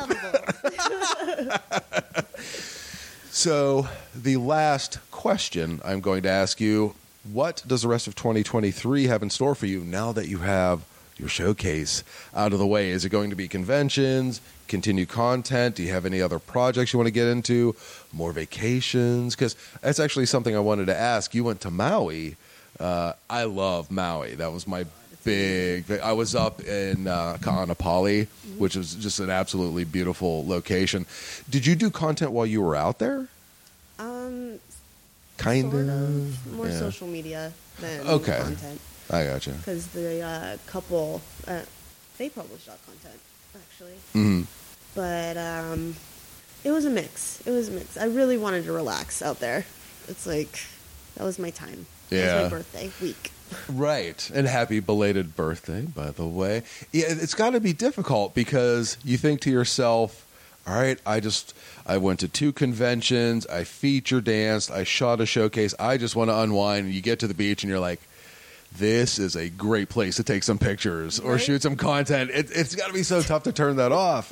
So the last question I'm going to ask you. What does the rest of twenty twenty-three have in store for you now that you have your showcase out of the way? Is it going to be conventions, continued content? Do you have any other projects you want to get into? More vacations? Because that's actually something I wanted to ask. You went to Maui. Uh, I love Maui. That was my big... I was up in uh, Ka'anapali, which was just an absolutely beautiful location. Did you do content while you were out there? Um... Kind sort of. More yeah. social media than okay. content. I gotcha. Because the uh, couple, uh, they published our content, actually. Mm-hmm. But um, it was a mix. It was a mix. I really wanted to relax out there. It's like, that was my time. Yeah. It was my birthday week. Right. And happy belated birthday, by the way. Yeah, it's got to be difficult because you think to yourself, all right, I just, I went to two conventions, I feature danced, I shot a showcase, I just want to unwind. And you get to the beach and you're like, this is a great place to take some pictures or right? shoot some content. It, it's got to be so tough to turn that off.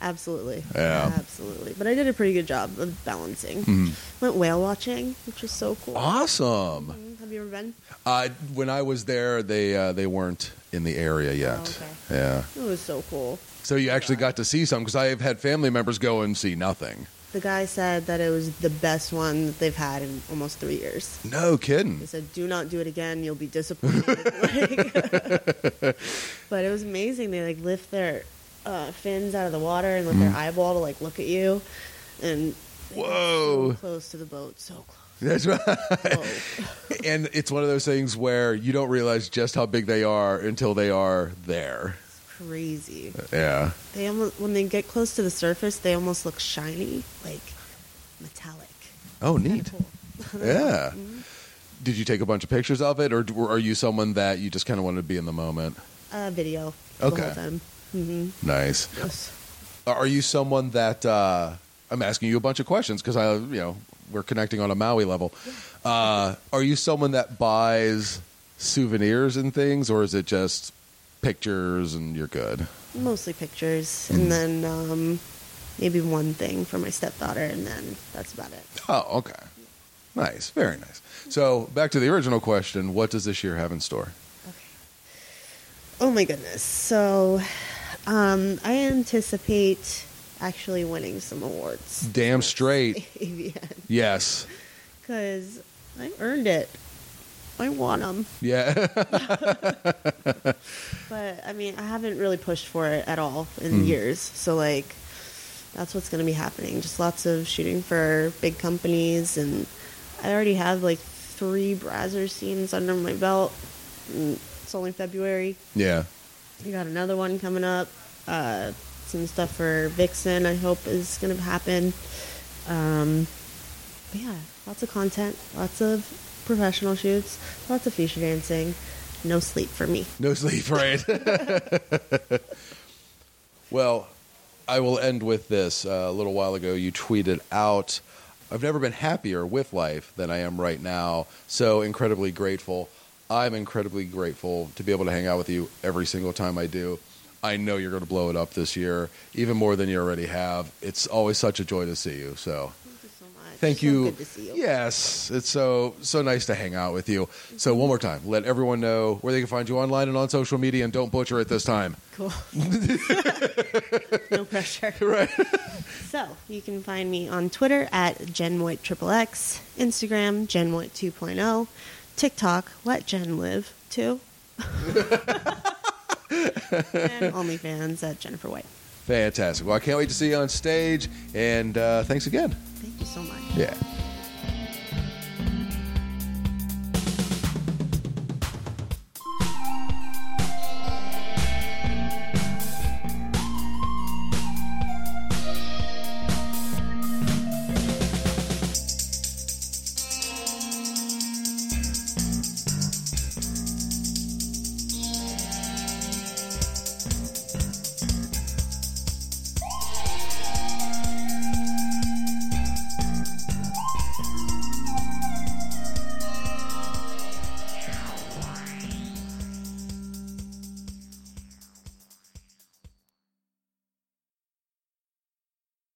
Absolutely. Yeah. Absolutely. But I did a pretty good job of balancing. Mm. Went whale watching, which was so cool. Awesome. Mm, have you ever been? Uh, when I was there, they uh, they weren't in the area yet. Oh, okay. Yeah. It was so cool. So you actually yeah. got to see some, because I've had family members go and see nothing. The guy said that it was the best one that they've had in almost three years. No kidding. He said, do not do it again. You'll be disappointed. like, but it was amazing. They like lift their... Uh, fins out of the water and with mm. their eyeball to like look at you, and whoa, so close to the boat, so close. That's right. And it's one of those things where you don't realize just how big they are until they are there. It's crazy. Yeah. They almost, when they get close to the surface, they almost look shiny, like metallic. Oh, neat. Cool. Yeah. Mm-hmm. Did you take a bunch of pictures of it, or are you someone that you just kind of wanted to be in the moment? Uh, video. Okay. The whole time. Mm-hmm. Nice. Yes. Are you someone that uh, I'm asking you a bunch of questions because I, you know, we're connecting on a Maui level. Uh, are you someone that buys souvenirs and things, or is it just pictures and you're good? Mostly pictures, mm-hmm. and then um, maybe one thing for my stepdaughter, and then that's about it. Oh, okay. Nice, very nice. So back to the original question: what does this year have in store? Okay. Oh my goodness. So. Um, I anticipate actually winning some awards. Damn straight. A V N. Yes. Because I earned it. I want them. Yeah. But, I mean, I haven't really pushed for it at all in mm. years. So, like, that's what's going to be happening. Just lots of shooting for big companies. And I already have, like, three Brazzers scenes under my belt. And it's only February. Yeah. We got another one coming up. Uh, some stuff for Vixen, I hope, is going to happen. Um, but yeah, lots of content, lots of professional shoots, lots of feature dancing. No sleep for me. No sleep, right? Well, I will end with this. Uh, a little while ago, you tweeted out, I've never been happier with life than I am right now. So incredibly grateful. I'm incredibly grateful to be able to hang out with you every single time I do. I know you're going to blow it up this year, even more than you already have. It's always such a joy to see you. So, thank you so much. Thank it's you. So good to see you. Yes, it's so so nice to hang out with you. Mm-hmm. So one more time, let everyone know where they can find you online and on social media, and don't butcher it this time. Cool. No pressure. Right. So you can find me on Twitter at Jen White triple X, Instagram Jen White two point oh. TikTok, let Jen live, too. And OnlyFans at Jennifer White. Fantastic. Well, I can't wait to see you on stage, and uh, thanks again. Thank you so much. Yeah.